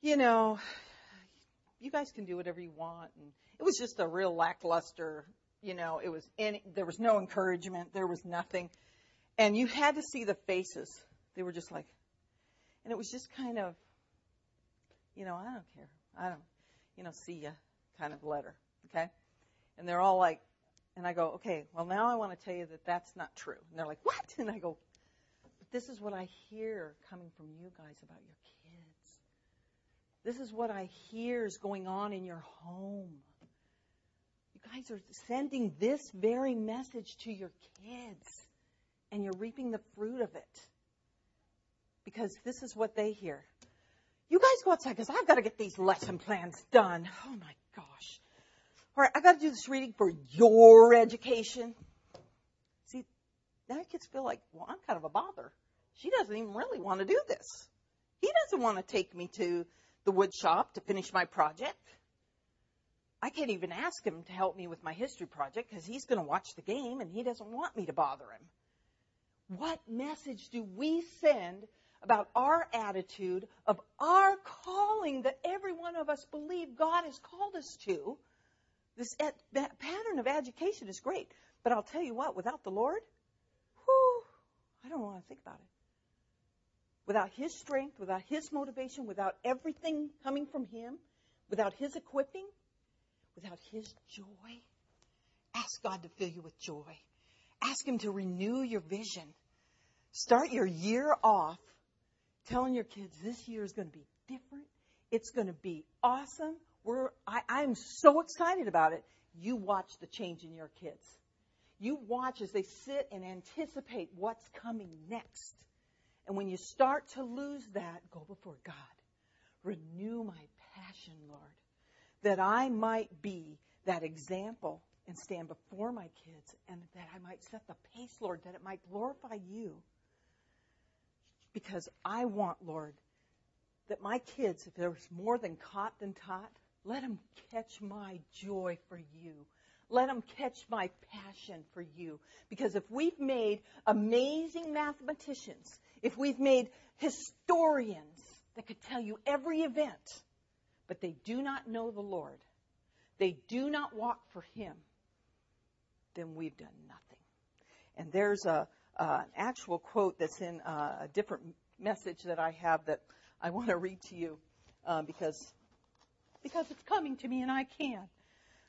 you know, you guys can do whatever you want. And it was just a real lackluster, you know, it was any, there was no encouragement, there was nothing, and you had to see the faces. They were just like, and it was just kind of, you know, I don't care, I don't, you know, see ya kind of letter, okay? And they're all like, and I go, okay, well, now I want to tell you that that's not true. And they're like, what? And I go, this is what I hear coming from you guys about your kids. This is what I hear is going on in your home. You guys are sending this very message to your kids, and you're reaping the fruit of it because this is what they hear. You guys go outside because I've got to get these lesson plans done. Oh, my gosh. All right, I got to do this reading for your education. See, now kids feel like, well, I'm kind of a bother. She doesn't even really want to do this. He doesn't want to take me to the wood shop to finish my project. I can't even ask him to help me with my history project because he's going to watch the game and he doesn't want me to bother him. What message do we send about our attitude of our calling that every one of us believe God has called us to? This ed, that pattern of education is great, but I'll tell you what, without the Lord, whew, I don't want to think about it. Without His strength, without His motivation, without everything coming from Him, without His equipping, without His joy, ask God to fill you with joy. Ask Him to renew your vision. Start your year off telling your kids this year is going to be different. It's going to be awesome. We're, I, I'm so excited about it. You watch the change in your kids. You watch as they sit and anticipate what's coming next. And when you start to lose that, go before God. Renew my passion, Lord, that I might be that example and stand before my kids and that I might set the pace, Lord, that it might glorify you. Because I want, Lord, that my kids, if there's more than caught than taught, let them catch my joy for you. Let them catch my passion for you. Because if we've made amazing mathematicians, if we've made historians that could tell you every event, but they do not know the Lord, they do not walk for Him, then we've done nothing. And there's a, uh, an actual quote that's in uh, a different message that I have that I want to read to you uh, because because it's coming to me and I can.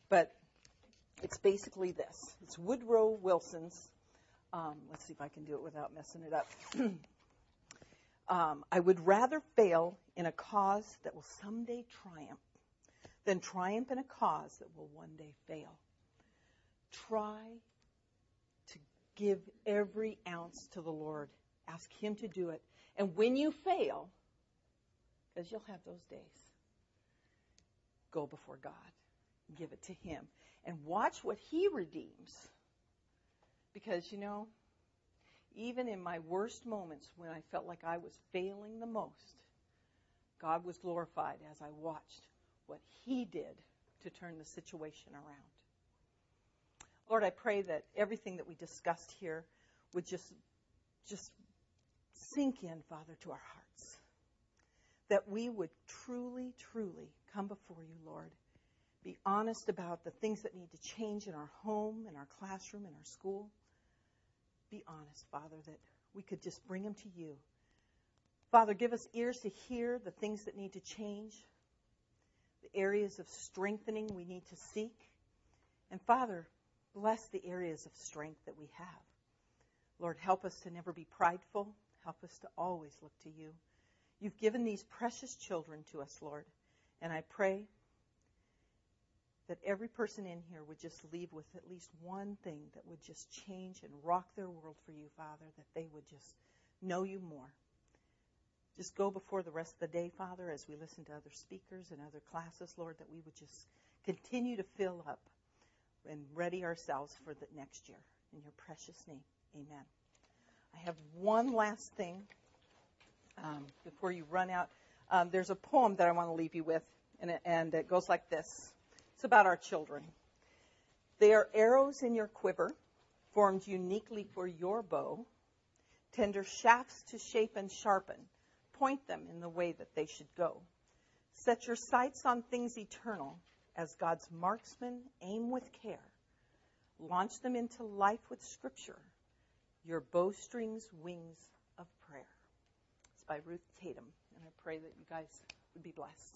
But it's basically this. It's Woodrow Wilson's. Um, let's see if I can do it without messing it up. um, I would rather fail in a cause that will someday triumph than triumph in a cause that will one day fail. Try to give every ounce to the Lord. Ask Him to do it. And when you fail, because you'll have those days, go before God. Give it to Him. And watch what He redeems. Because, you know, even in my worst moments when I felt like I was failing the most, God was glorified as I watched what He did to turn the situation around. Lord, I pray that everything that we discussed here would just, just sink in, Father, to our hearts. That we would truly, truly come before You, Lord. Be honest about the things that need to change in our home, in our classroom, in our school. Be honest, Father, that we could just bring them to You. Father, give us ears to hear the things that need to change, the areas of strengthening we need to seek. And Father, bless the areas of strength that we have. Lord, help us to never be prideful. Help us to always look to You. You've given these precious children to us, Lord, and I pray that every person in here would just leave with at least one thing that would just change and rock their world for You, Father, that they would just know You more. Just go before the rest of the day, Father, as we listen to other speakers and other classes, Lord, that we would just continue to fill up and ready ourselves for the next year. In Your precious name, amen. I have one last thing um, before you run out. Um, there's a poem that I want to leave you with, and it, and it goes like this. It's about our children. They are arrows in your quiver, formed uniquely for your bow, tender shafts to shape and sharpen. Point them in the way that they should go. Set your sights on things eternal. As God's marksmen, aim with care. Launch them into life with Scripture. Your bowstrings, wings of prayer. It's by Ruth Tatum, and I pray that you guys would be blessed.